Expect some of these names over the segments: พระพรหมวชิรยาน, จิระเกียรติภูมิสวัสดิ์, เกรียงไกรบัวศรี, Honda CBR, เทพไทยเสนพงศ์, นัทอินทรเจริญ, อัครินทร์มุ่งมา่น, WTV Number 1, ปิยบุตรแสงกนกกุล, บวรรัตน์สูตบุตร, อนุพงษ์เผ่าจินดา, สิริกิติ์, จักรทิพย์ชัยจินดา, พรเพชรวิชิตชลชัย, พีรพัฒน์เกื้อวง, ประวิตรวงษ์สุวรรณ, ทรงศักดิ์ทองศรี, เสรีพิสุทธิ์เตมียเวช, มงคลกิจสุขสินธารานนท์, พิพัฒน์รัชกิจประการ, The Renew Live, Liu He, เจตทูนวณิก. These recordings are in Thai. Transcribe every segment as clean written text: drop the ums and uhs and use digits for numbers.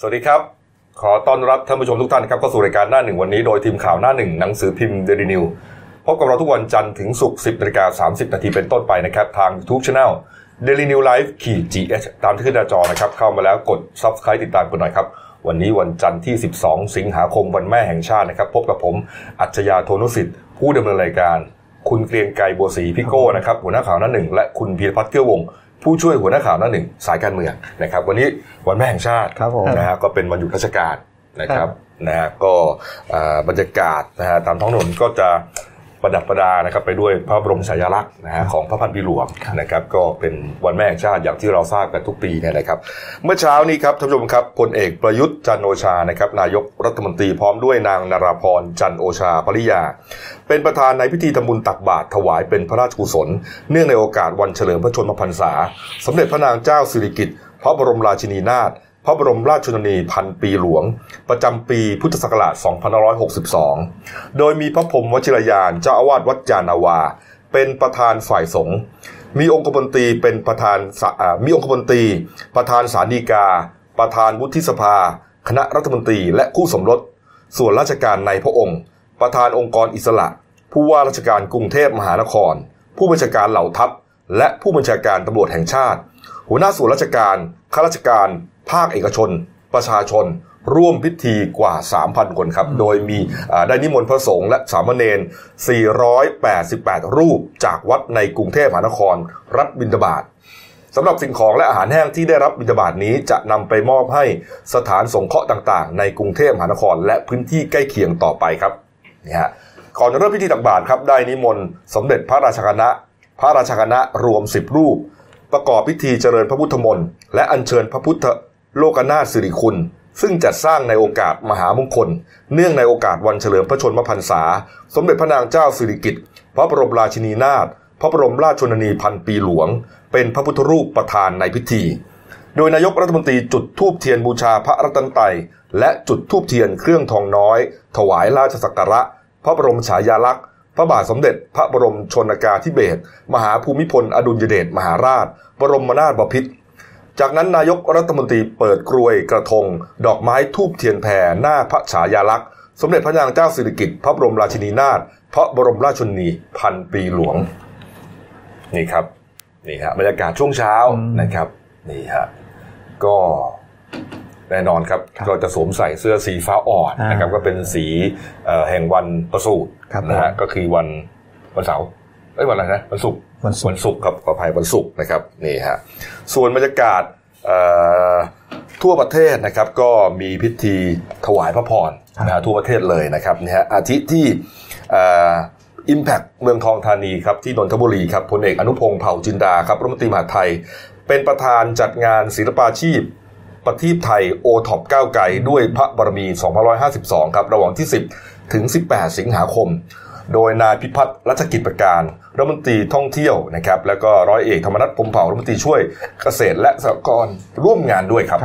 สวัสดีครับขอต้อนรับท่านผู้ชมทุกท่านครับเข้าสู่รายการหน้าหนึ่งวันนี้โดยทีมข่าวหน้าหนึ่งหนังสือพิมพ์ The Renew พบกับเราทุกวันจันทร์ถึงศุกร์ 10:30 น.เป็นต้นไปนะครับทาง YouTube Channel The Renew Live -GH ตามที่ขึ้นหน้าจอนะครับเข้ามาแล้วกด Subscribe ติดตามกันหน่อยครับวันนี้วันจันทร์ที่12สิงหาคมวันแม่แห่งชาตินะครับพบกับผมอัจฉริยะโทนุสิทธิ์ผู้ดำเนินรายการคุณเกรียงไกรบัวศรีพี่โก้นะครับหัวหน้าข่าวหน้าหนึ่งและคุณพีรพัฒน์เกื้อวงผู้ช่วยหัวหน้าข่าวหน้าหนึ่งสายการเมืองนะครับวันนี้วันแม่แห่งชาตินะฮะก็เป็นวันหยุดราชการนะครับนะฮะก็บรรยากาศนะฮะตามท้องถนนก็จะประดับประดานะครับไปด้วยพระบรมฉายาลักษณ์นะฮะของพระพันปีหลวงนะครับก็เป็นวันแม่แห่งชาติอย่างที่เราทราบกันทุกปีเนี่ยนะครับเมื่อเช้านี้ครับท่านผู้ชมครับพลเอกประยุทธ์จันทร์โอชานะครับนายกรัฐมนตรีพร้อมด้วยนางนราพรจันทร์โอชาภริยาเป็นประธานในพิธีทำบุญตักบาตรถวายเป็นพระราชกุศลเนื่องในโอกาสวันเฉลิมพระชนมพรรษาสมเด็จพระนางเจ้าสิริกิติ์พระบรมราชินีนาถพระบรมราชชนนีพันปีหลวงประจำปีพุทธศักราช 2562 โดยมีพระพรหมวชิรยานเจ้าอาวาสวัดยานนาวาเป็นประธานฝ่ายสงฆ์มีองคมนตรีเป็นประธานศาลฎีกาประธานวุฒิสภาคณะรัฐมนตรีและคู่สมรสส่วนราชการในพระองค์ประธานองค์กรอิสระผู้ว่าราชการกรุงเทพมหานครผู้บัญชาการเหล่าทัพและผู้บัญชาการตำรวจแห่งชาติหัวหน้าส่วนราชการข้าราชการภาคเอกชนประชาชนร่วมพิธีกว่า 3,000 คนครับโดยมีได้นิมนต์พระสงฆ์และสามเณร488รูปจากวัดในกรุงเทพมหานครรับบิณฑบาตสำหรับสิ่งของและอาหารแห้งที่ได้รับบิณฑบาตนี้จะนำไปมอบให้สถานสงเคราะห์ต่างๆในกรุงเทพมหานครและพื้นที่ใกล้เคียงต่อไปครับนี่ฮะก่อนเริ่มพิธีตักบาตรครับได้นิมนต์สมเด็จพระราชคณะรวม10รูปประกอบพิธีเจริญพระพุทธมนต์และอัญเชิญพระพุทธโลกนาถสิริคุณซึ่งจัดสร้างในโอกาสมหามงคลเนื่องในโอกาสวันเฉลิมพระชนมพรรษาสมเด็จพระนางเจ้าสิริกิติ์พระบรมราชินีนาถพระบรมราชชนนีพันปีหลวงเป็นพระพุทธรูปประธานในพิธีโดยนายกรัฐมนตรีจุดธูปเทียนบูชาพระรัตนตรัยและจุดธูปเทียนเครื่องทองน้อยถวายราชสักการะพระบรมฉายาลักษณ์พระบาทสมเด็จพระบรมชนกาธิเบศรมหาภูมิพลอดุลยเดชมหาราชบรมนาถบพิตรจากนั้นนายกรัฐมนตรีเปิดกรวยกระทงดอกไม้ธูปเทียนแผ่หน้าพระฉายาลักษณ์สมเด็จพระนางเจ้าสิริกิติ์พระบรมราชินีนาถพระบรมราชชนนีพันปีหลวงนี่ครับนี่ฮะบรรยากาศช่วงเช้านะครับนี่ฮะก็แน่นอนครับก็จะสวมใส่เสื้อสีฟ้าอ่อนนะครับก็เป็นสีแห่งวันประสูตินะฮะก็คือวันเสาร์วันอะไรนะวันศุกร์ครับขออภัยวันศุกร์นะครับนี่ฮะส่วนบรรยากาศทั่วประเทศนะครับก็มีพิธีถวายพระพรนะทั่วประเทศเลยนะครับนี่ฮะอาทิที่Impact เมืองทองธานีครับที่นนทบุรีครับพลเอกอนุพงษ์เผ่าจินดาครับรัฐมนตรีมหาดไทยเป็นประธานจัดงานศิลปาชีพประทีปไทยโอท็อปก้าวไกลด้วยพระบารมี2552ครับระหว่างที่10ถึง18สิงหาคมโดยนายพิพัฒน์รัชกิจประการรัฐมนตรีท่องเที่ยวนะครับแล้วก็ร้อยเอกธรรมนัสพรหมเผ่ารัฐมนตรีช่วยเกษตรและสหกรณ์ร่วมงานด้วยครับ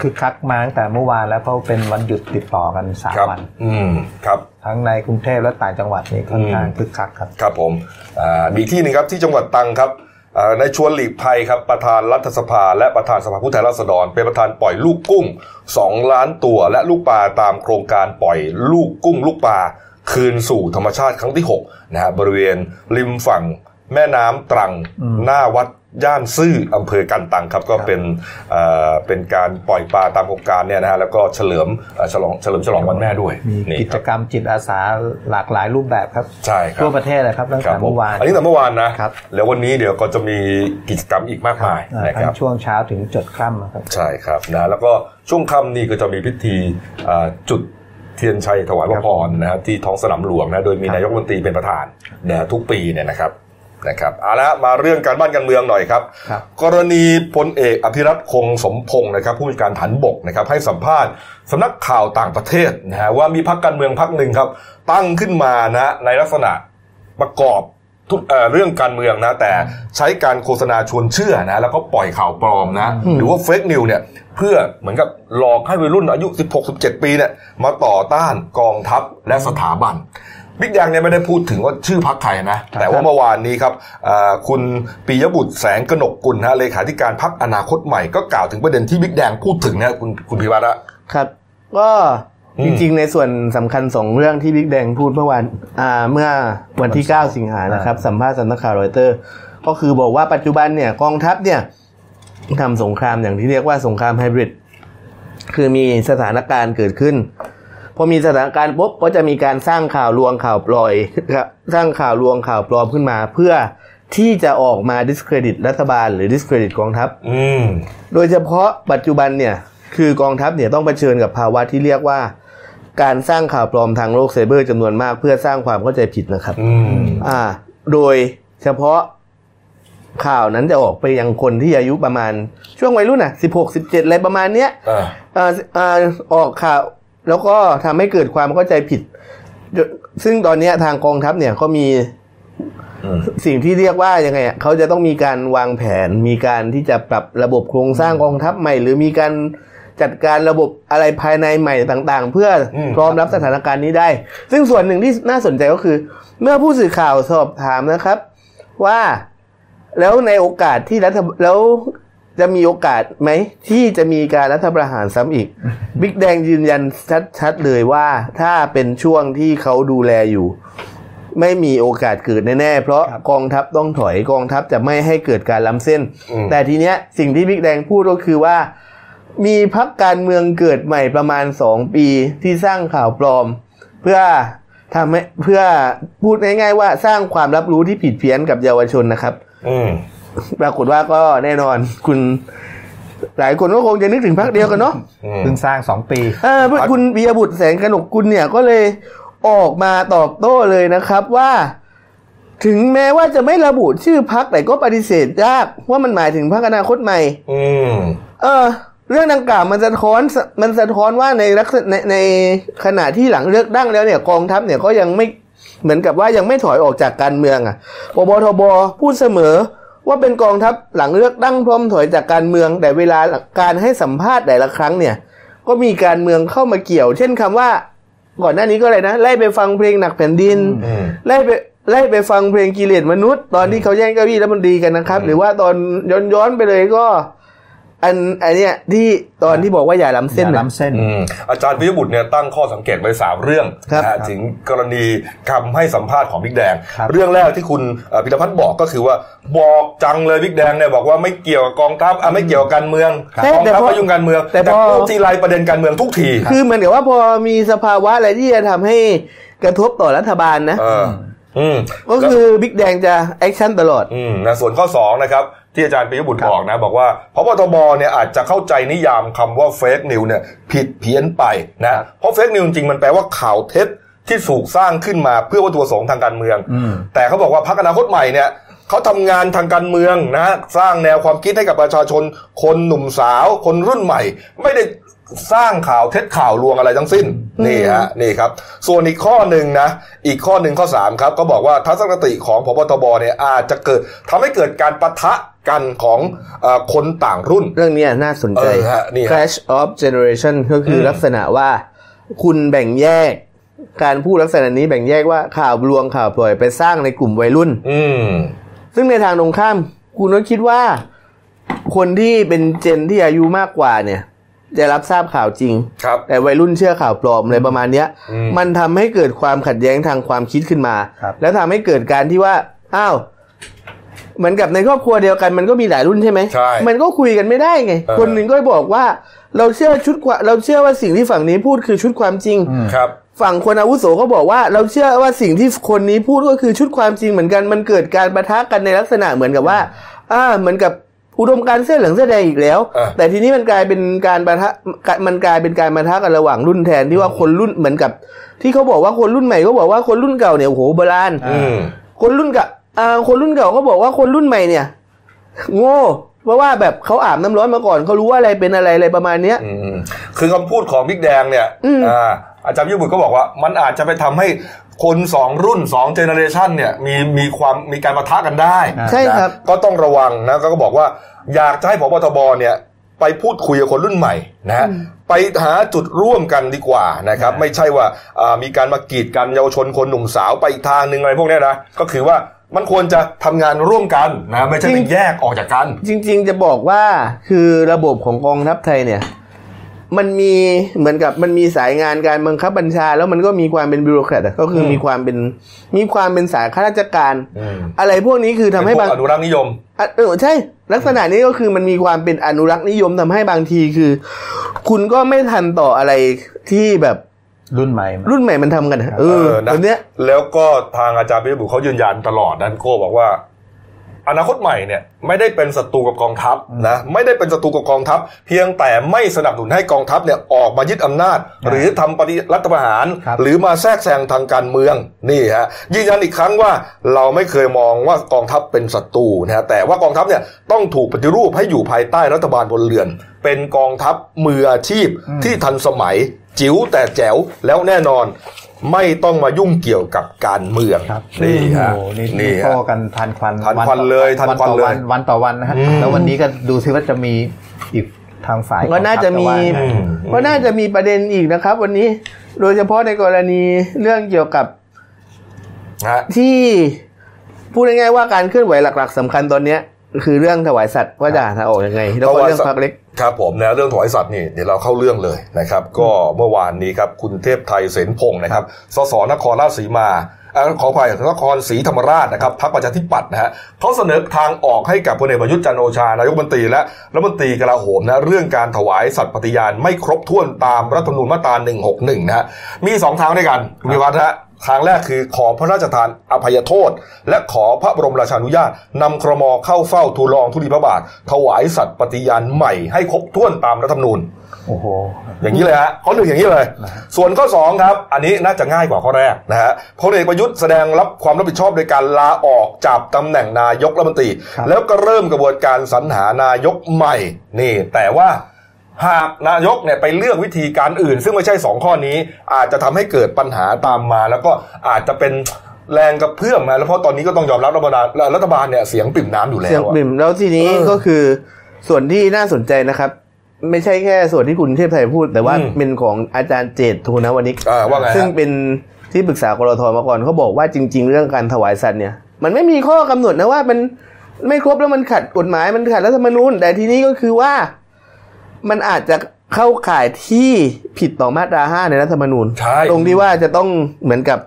คือคักมาตั้งแต่เมื่อวานแล้วเพราะเป็นวันหยุดติดต่อกัน3วันครับทั้งในกรุงเทพและต่างจังหวัดนี่ค่อนข้างคึกคักครับครับผมมีที่นึงครับที่จังหวัดตรังครับในชวนหลีกภัยครับประธานรัฐสภาและประธานสภาผู้แทนราษฎรเป็นประธานปล่อยลูกกุ้ง2ล้านตัวและลูกปลาตามโครงการปล่อยลูกกุ้งลูกปลาคืนสู่ธรรมชาติครั้งที่6นะฮะบริเวณริมฝั่งแม่น้ำตรังหน้าวัดย่านซื่ออำเภอกันตังครับก็เป็นการปล่อยปลาตามโครงการเนี่ยนะฮะแล้วก็เฉลิมฉลองวันแม่ด้วยมีกิจกรรมจิตอาสาหลากหลายรูปแบบครับใช่ทั่วประเทศเลยครับตั้งแต่เมื่อวานอันนี้ตั้งแต่เมื่อวานนะแล้ววันนี้เดี๋ยวก็จะมีกิจกรรมอีกมากมายนะครับช่วงเช้าถึงจดค่ำครับใช่ครับนะแล้วก็ช่วงค่ำนี่ก็จะมีพิธีจุดเทียนชัยถวายพระพรนะครับที่ท้องสนามหลวงนะโดยมีนายกรัฐมนตรีเป็นประธานนะทุกปีเนี่ยนะครับเอาละมาเรื่องการบ้านการเมืองหน่อยครับกรณีพลเอกอภิรัตคงสมพงศ์นะครับผู้จัดการฐานบกนะครับให้สัมภาษณ์สำนักข่าวต่างประเทศนะฮะว่ามีพรรคการเมืองพรรคหนึ่งครับตั้งขึ้นมานะในลักษณะประกอบเรื่องการเมืองนะแต่ใช้การโฆษณาชวนเชื่อนะแล้วก็ปล่อยข่าวปลอมนะหรือว่าเฟกนิวเนี่ยเพื่อเหมือนกับหลอกให้วัยรุ่นอายุ 16-17 ปีเนี่ยมาต่อต้านกองทัพและสถาบัน บิ๊กยังเนี่ยไม่ได้พูดถึงว่าชื่อพรรคใครนะแต่ว่าเมื่อวานนี้ครับคุณปิยบุตรแสงกนกกุลฮะเลขาธิการพรรคอนาคตใหม่ก็กล่าวถึงประเด็นที่บิ๊กยังพูดถึงเนี่ยคุณพิวัตรครับก็จริงๆในส่วนสำคัญ2เรื่องที่บิ๊กแดงพูดเมื่อวันที่9สิงหานะครับสัมภาษณ์สำนักข่าวรอยเตอร์ก็คือบอกว่าปัจจุบันเนี่ยกองทัพเนี่ยทำสงครามอย่างที่เรียกว่าสงครามไฮบริดคือมีสถานการณ์เกิดขึ้นพอมีสถานการณ์ปุ๊บก็จะมีการสร้างข่าวลวงข่าวปลอยสร้างข่าวลวงข่าวปลอมขึ้นมาเพื่อที่จะออกมาดิสเครดิตรัฐบาลหรือดิสเครดิตกองทัพโดยเฉพาะปัจจุบันเนี่ยคือกองทัพเนี่ยต้องเผชิญกับภาวะที่เรียกว่าการสร้างข่าวปลอมทางโลกไซเบอร์จำนวนมากเพื่อสร้างความเข้าใจผิดนะครับโดยเฉพาะข่าวนั้นจะออกไปยังคนที่อายุประมาณช่วงวัยรุ่น16 17อะไรประมาณเนี้ยออกข่าวแล้วก็ทำให้เกิดความเข้าใจผิดซึ่งตอนนี้ทางกองทัพเนี่ยเขามีสิ่งที่เรียกว่ายังไงเขาจะต้องมีการวางแผนมีการที่จะปรับระบบโครงสร้างกองทัพใหม่หรือมีการจัดการระบบอะไรภายในใหม่ต่างๆเพื่อพร้อมรับสถานการณ์นี้ได้ซึ่งส่วนหนึ่งที่น่าสนใจก็คือเมื่อผู้สื่อข่าวสอบถามนะครับว่าแล้วในโอกาสที่แล้วจะมีโอกาสไหมที่จะมีการรัฐประหารซ้ำอีก บิ๊กแดงยืนยันชัดๆเลยว่าถ้าเป็นช่วงที่เขาดูแลอยู่ไม่มีโอกาสเกิดแน่ๆเพราะกองทัพต้องถอยกองทัพจะไม่ให้เกิดการล้ำเส้นแต่ทีเนี้ยสิ่งที่บิ๊กแดงพูดก็คือว่ามีพรรคการเมืองเกิดใหม่ประมาณ2ปีที่สร้างข่าวปลอมเพื่อทำให้เพื่อพูดง่ายๆว่าสร้างความรับรู้ที่ผิดเพี้ยนกับเยาวชนนะครับปรากฏว่าก็แน่นอนคุณหลายคนก็คงจะนึกถึงพรรคเดียวกันเนาะเพิ่งสร้าง2ปีคุณปิยบุตรแสงกนกกุลเนี่ยก็เลยออกมาตอบโต้เลยนะครับว่าถึงแม้ว่าจะไม่ระบุชื่อพรรคแต่ก็ปฏิเสธยากว่ามันหมายถึงพรรคอนาคตใหม่เรื่องดังกล่าวมันสะท้อนว่าในขณะที่หลังเลือกตั้งแล้วเนี่ยกองทัพเนี่ยก็ยังไม่เหมือนกับว่ายังไม่ถอยออกจากการเมืองปปทบพูดเสมอว่าเป็นกองทัพหลังเลือกตั้งพร้อมถอยจากการเมืองแต่เวลาการให้สัมภาษณ์แต่ละครั้งเนี่ยก็มีการเมืองเข้ามาเกี่ยวเช่นคำว่าก่อนหน้านี้ก็อะไรนะไล่ไปฟังเพลงหนักแผ่นดินไล่ไปฟังเพลงกิเลสมนุษย์ตอนที่เขาแย่งเก้าอี้รัฐมนตรีกันนะครับหรือว่าตอนย้อนไปเลยก็อันเนี้ยที่ตอนที่บอกว่าอย่าล้ำเส้นอาจารย์ปิยบุตรเนี่ยตั้งข้อสังเกตไว้3เรื่องถึงกรณีคำให้สัมภาษณ์ของบิ๊กแดงเรื่องแรกที่คุณพิรพัฒน์บอกก็คือว่าบอกจังเลยบิ๊กแดงเนี่ยบอกว่าไม่เกี่ยวกับกองทัพไม่เกี่ยวกับการเมืองกองทัพไม่ยุ่งการเมืองแต่พูดทีไรประเด็นการเมืองทุกทีคือเหมือนกับว่าพอมีสภาวะอะไรที่จะทำให้กระทบต่อรัฐบาลนะก็คือบิ๊กแดงจะแอคชั่นตลอดนะส่วนข้อ2นะครับที่อาจารย์ปิยบุตรบอกนะบอกว่าพบทบเนี่ยอาจจะเข้าใจนิยามคำว่าเฟกนิวเนี่ยผิดเพี้ยนไปนะเพราะเฟกนิวจริงมันแปลว่าข่าวเท็จที่ถูกสร้างขึ้นมาเพื่อวัตถุประสงค์ทางการเมืองแต่เขาบอกว่าพรรคอนาคตใหม่เนี่ยเขาทำงานทางการเมืองนะสร้างแนวความคิดให้กับประชาชนคนหนุ่มสาวคนรุ่นใหม่ไม่ได้สร้างข่าวเท็จข่าวลวงอะไรทั้งสิ้นนี่ฮะนี่ครับส่วนอีกข้อหนึ่งนะอีกข้อหนึ่งข้อ3ครับก็บอกว่าทัศนคติของพบทบเนี่ยอาจจะเกิดทำให้เกิดการปะทะกันของคนต่างรุ่นเรื่องนี้น่าสนใจ Clash of Generation ก็คือลักษณะว่าคุณแบ่งแยกการพูดลักษณะนี้แบ่งแยกว่าข่าวลวงข่าวปล่อยไปสร้างในกลุ่มวัยรุ่นซึ่งในทางตรงข้ามคุณก็คิดว่าคนที่เป็นเจนที่อายุมากกว่าเนี่ยจะรับทราบข่าวจริงแต่วัยรุ่นเชื่อข่าวปลอมอะไรประมาณนี้มันทำให้เกิดความขัดแย้งทางความคิดขึ้นมาแล้วทำให้เกิดการที่ว่าอ้าวเหมือนกับในครอบครัวเดียวกันมันก็มีหลายรุ่นใช่ไหมมันก็คุยกันไม่ได้ไงคนหนึ่งก็บอกว่าเราเชื่อว่าสิ่งที่ฝั่งนี้พูดคือชุดความจริงฝั่งคนอาวุโสก็บอกว่าเราเชื่อว่าสิ่งที่คนนี้พูดก็คือชุดความจริงเหมือนกันมันเกิดการปะทะกันในลักษณะเหมือนกับว่าเหมือนกับอุดมการเสื้อเหลืองเสื้อแดงอีกแล้วแต่ทีนี้มันกลายเป็นการปะทะกันระหว่างรุ่นแทนที่ว่าคนรุ่นเหมือนกับที่เขาบอกว่าคนรุ่นใหม่ก็บอกว่าคนรุ่นเก่าเนี่ยโอ้โหโบราณคนรุ่นเก่าก็บอกว่าคนรุ่นใหม่เนี่ยโง่เพราะว่าแบบเขาอาบน้ำร้อนมาก่อนเขารู้ว่าอะไรเป็นอะไรอะไรประมาณนี้คือคำพูดของบิ๊กแดงเนี่ยอาจารย์ยุบุตรก็บอกว่ามันอาจจะไปทำให้คน2รุ่น2เจเนอเรชันเนี่ยมีการปะทะกันได้ใช่ครับก็ต้องระวังนะก็บอกว่าอยากจะให้ผบ.ทบ.เนี่ย ไปพูดคุยกับคนรุ่นใหม่นะฮะไปหาจุดร่วมกันดีกว่านะครับไม่ใช่ว่ามีการมากีดกันเยาวชนคนหนุ่มสาวไปอีกทางนึงอะไรพวกนี้นะก็คือว่ามันควรจะทำงานร่วมกันนะไม่ใช่เป็นแยกออกจากกันจริงๆจะบอกว่าคือระบบของกองทัพไทยเนี่ยมันมีเหมือนกับมันมีสายงานการบังคับบัญชาแล้วมันก็มีความเป็นบิวโรแครตก็คือมีความเป็นสายข้าราชการอะไรพวกนี้คือทำให้บางอนุรักษ์นิยมใช่ลักษณะนี้ก็คือมันมีความเป็นอนุรักษ์นิยมทำให้บางทีคือคุณก็ไม่ทันต่ออะไรที่แบบรุ่นใหม่มันทำกันนะเนี้ยแล้วก็ทางอาจารย์ปิยบุตรเขายืนยันตลอดดันโก้บอกว่าอนาคตใหม่เนี่ยไม่ได้เป็นศัตรูกับกองทัพนะไม่ได้เป็นศัตรูกับกองทัพเพียงแต่ไม่สนับสนุนให้กองทัพเนี่ยออกมายึดอำนาจหรือทำปฏิรัฐประหารหรือมาแทรกแซงทางการเมืองนี่ฮะยืนยันอีกครั้งว่าเราไม่เคยมองว่ากองทัพเป็นศัตรูนะฮะแต่ว่ากองทัพเนี่ยต้องถูกปฏิรูปให้อยู่ภายใต้รัฐบาลพลเรือนเป็นกองทัพมืออาชีพที่ทันสมัยจิ๋วแต่แจ๋วแล้วแน่นอนไม่ต้องมายุ่งเกี่ยวกับการเมืองนี่ฮะนี่ข้อกันทันควันเลยทันควันเลยวันต่อวันนะฮะแล้ววันนี้ก็ดูซิว่าจะมีอีกทางฝ่ายก็น่าจะมีประเด็นอีกนะครับวันนี้โดยเฉพาะในกรณีเรื่องเกี่ยวกับที่พูดง่ายๆว่าการเคลื่อนไหวหลักๆสำคัญตอนนี้คือเรื่องถวายสัตว์ว่าจะหาออกยังไงแล้วก็เรื่องพรรคเล็กครับผมนะเรื่องถวายสัตว์นี่เดี๋ยวเราเข้าเรื่องเลยนะครับก็เมื่อวานนี้ครับคุณเทพไทยเสนพงศ์นะครับสสนครราชสีมาขออภัยนครศรีธรรมราชนะครับพรรคประชาธิปัตย์นะฮะเขาเสนอทางออกให้กับพลเอกประยุทธ์จันทร์โอชานายกรัฐมนตรีและรัฐมนตรีกลาโหมนะเรื่องการถวายสัตย์ปฏิญาณไม่ครบถ้วนตามรัฐธรรมนูญมาตรา161นะฮะมี2ทางด้วยกันคุณวิวัฒน์ฮะทางแรกคือขอพระราชทานอภัยโทษและขอพระบรมราชานุญาตนำครม.เข้าเฝ้าทูลรองธุลีพระบาทถวายสัตย์ปฏิญาณใหม่ให้ครบถ้วนตามรัฐธรรมนูญโอ้โหอย่างนี้เลยฮะข้อหนึ่งอย่างนี้เลยส่วนข้อสองครับอันนี้น่าจะง่ายกว่าข้อแรกนะฮะพลเอกประยุทธ์แสดงรับความรับผิดชอบโดยการลาออกจากตำแหน่งนายกรัฐมนตรีแล้วก็เริ่มกระบวนการสรรหานายกใหม่นี่แต่ว่าหากนายกเนี่ยไปเลือกวิธีการอื่นซึ่งไม่ใช่2ข้อนี้อาจจะทำให้เกิดปัญหาตามมาแล้วก็อาจจะเป็นแรงกระเพื่อมมาแล้วเพราะตอนนี้ก็ต้องยอมรับรัฐบาลเนี่ยเสียงปิ่มน้ำอยู่แล้วเสียงปิ่มแล้วทีนี้ก็คือส่วนที่น่าสนใจนะครับไม่ใช่แค่ส่วนที่คุณเทพไทยพูดแต่ว่าเป็นของอาจารย์เจต ทูนวณิกซึ่งเป็นที่ปรึกษากลท.มาก่อนเขาบอกว่าจริงๆเรื่องการถวายสัตว์เนี่ยมันไม่มีข้อกำหนดนะว่ามันไม่ครบแล้วมันขัดกฎหมายมันขัดรัฐธรรมนูญแต่ทีนี้ก็คือว่ามันอาจจะเข้าข่ายที่ผิดต่อมาตรา5ในรัฐธรรมนูญตรงที่ว่าจะต้องเหมือนกับ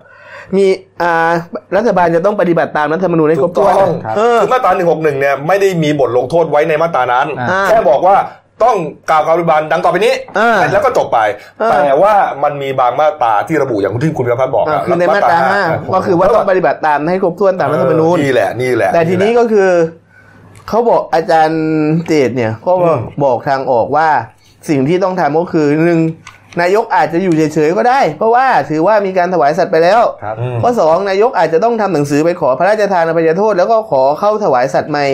มีรัฐบาลจะต้องปฏิบัติตามรัฐธรรมนูญให้ครบถ้วนคือมาตรา161เนี่ยไม่ได้มีบทลงโทษไว้ในมาตรานั้นแค่บอกว่าต้องกล่าวคำอภิบาลดังต่อไปนี้แล้วก็จบไปแต่ว่ามันมีบางมาตราที่ระบุอย่างที่คุณพิพัฒน์บอกคือในมาตรา5ก็คือว่าต้องปฏิบัติตามให้ครบถ้วนตามรัฐธรรมนูญนี่แหละแต่ทีนี้ก็คือเขาบอกอาจารย์เจตเนี่ยก็บอกทางออกว่าสิ่งที่ต้องทำก็คือหนึ่งนายกอาจจะอยู่เฉยๆก็ได้เพราะว่าถือว่ามีการถวายสัตว์ไปแล้วข้อสองนายกอาจจะต้องทำหนังสือไปขอพระราชทานอภัยโทษแล้วก็ขอเข้าถวายสัตว์ใหม่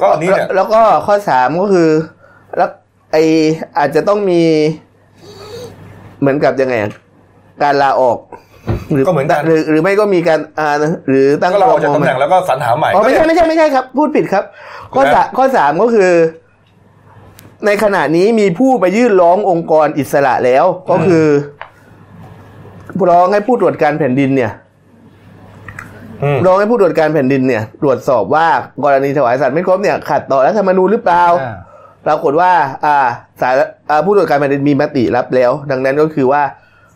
ก็อันนี้แล้วก็ข้อสามก็คือแล้วอาจจะต้องมีเหมือนกับยังไงการลาออกหรือก็เหมือนกันหรือไม่ก็มีการหรือตั้งก็เราออกจากตำแหน่งแล้วก็สรรหาใหม่อ๋อไม่ใช่ครับพูดผิดครับข้อ 3ก็คือในขณะนี้มีผู้ไปยื่นร้ององค์กรอิสระแล้วก็คือร้องให้ผู้ตรวจการแผ่นดินเนี่ยร้องให้ผู้ตรวจการแผ่นดินเนี่ยตรวจสอบว่ากรณีถวายสัตว์ไม่ครบเนี่ยขัดต่อรัฐธรรมนูญหรือเปล่าปรากฏว่าศาลผู้ตรวจการแผ่นดินมีมติรับแล้วดังนั้นก็คือว่า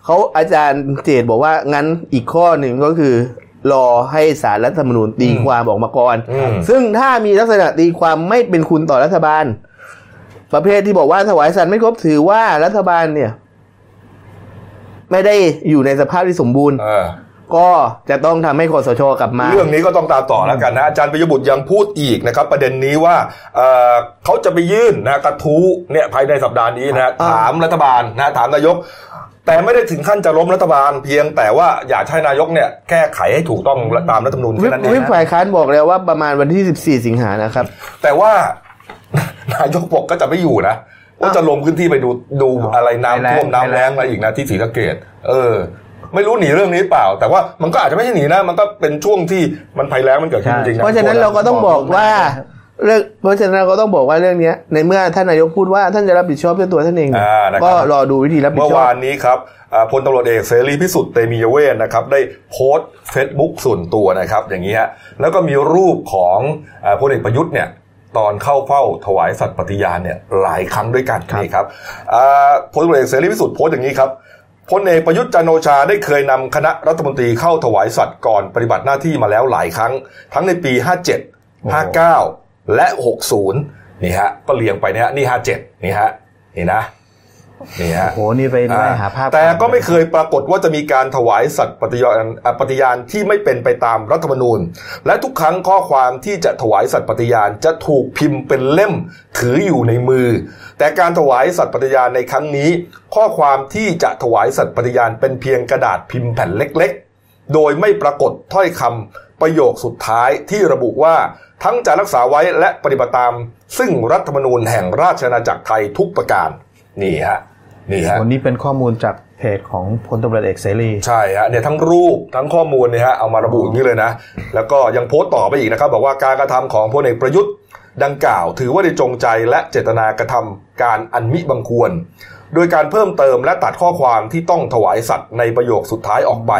เขาอาจารย์เจตบอกว่างั้นอีกข้อหนึ่งก็คือรอให้ศาลรัฐธรรมนูญตีความออกมาก่อนซึ่งถ้ามีลักษณะตีความไม่เป็นคุณต่อรัฐบาลประเภทที่บอกว่าถวายสัตว์ไม่ครบถือว่ารัฐบาลเนี่ยไม่ได้อยู่ในสภาพที่สมบูรณ์ก็จะต้องทำให้คสช.กลับมาเรื่องนี้ก็ต้องตามต่อแล้วกันนะอาจารย์ปิยบุตรยังพูดอีกนะครับประเด็นนี้ว่าเขาจะไปยื่นนะกระทู้เนี่ยภายในสัปดาห์นี้นะถามรัฐบาลนะถามนายกแต่ไม่ได้ถึงขั้นจะล้มรัฐบาลเพียงแต่ว่าอยากให้นายกเนี่ยแก้ไขให้ถูกต้องตามรัฐธรรมนูญแค่นั้นเองวิปฝ่ายค้านบอกแล้วว่าประมาณวันที่14สิงหานะครับแต่ว่านายกบอกก็จะไม่อยู่นะว่าจะลงพื้นที่ไปดูอะไรน้ำท่วมน้ำแล้งอะไรอีกนะที่ศรีสะเกษไม่รู้หนีเรื่องนี้เปล่าแต่ว่ามันก็อาจจะไม่ใช่หนีนะมันก็เป็นช่วงที่มันภัยแล้งมันเกิดขึ้นจริงๆเพราะฉะนั้นเราก็ต้องบอกว่า เพราะฉะนั้นก็ต้องบอกว่าเรื่องนี้ในเมื่อท่านนายกพูดว่าท่านจะรับผิดชอบด้วยตัวท่านเองก็รอดูวิธีรับผิดชอบเมื่อวานนี้ครับพลตำรวจเอกเสรีพิสุทธิ์เตมียเวชนะครับได้โพสต์ Facebook ส่วนตัวนะครับอย่างนี้ฮะแล้วก็มีรูปของพลเอกประยุทธ์เนี่ยตอนเข้าเฝ้าถวายสัตย์ปฏิญาณเนี่ยหลายครั้งด้วยกันนี่ครับพลตำรวจเอกเสรีพิสุทธิ์โพสต์อย่างนี้ครับพลเอกประยุทธ์จันทร์โอชาได้เคยนำคณะรัฐมนตรีเข้าถวายสัตย์ก่อนปฏิบัติหน้าที่มาแล้วหลายครั้งทั้งในปี57 59และ60นี่ฮะก็เรียงไปเนี่ยนี่57นี่ฮะนี่นะนี่ฮะโอ้โหนี่ไปไล่หาภาพแต่ก็ไม่เคยปรากฏว่าจะมีการถวายสัตย์ปฏิญาณที่ไม่เป็นไปตามรัฐธรรมนูญและทุกครั้งข้อความที่จะถวายสัตย์ปฏิญาณจะถูกพิมพ์เป็นเล่มถืออยู่ในมือแต่การถวายสัตย์ปฏิญาณในครั้งนี้ข้อความที่จะถวายสัตย์ปฏิญาณเป็นเพียงกระดาษพิมพ์แผ่นเล็กๆโดยไม่ปรากฏถ้อยคำประโยคสุดท้ายที่ระบุว่าทั้งจะรักษาไว้และปฏิบัติตามซึ่งรัฐธรรมนูญแห่งราชอาณาจักรไทยทุกประการนี่ฮะนี่ฮะวันนี้เป็นข้อมูลจากเพจของพลตำรวจเอกเสรีใช่ฮะเนี่ยทั้งรูปทั้งข้อมูลเนี่ยฮะเอามาระบุอย่างนี้เลยนะแล้วก็ยังโพสต์ต่อไปอีกนะครับบอกว่าการกระทำของพลเอกประยุทธ์ดังกล่าวถือว่าได้จงใจและเจตนากระทำการอันมิบังควรโดยการเพิ่มเติมและตัดข้อความที่ต้องถวายสัตย์ในประโยคสุดท้ายออกไป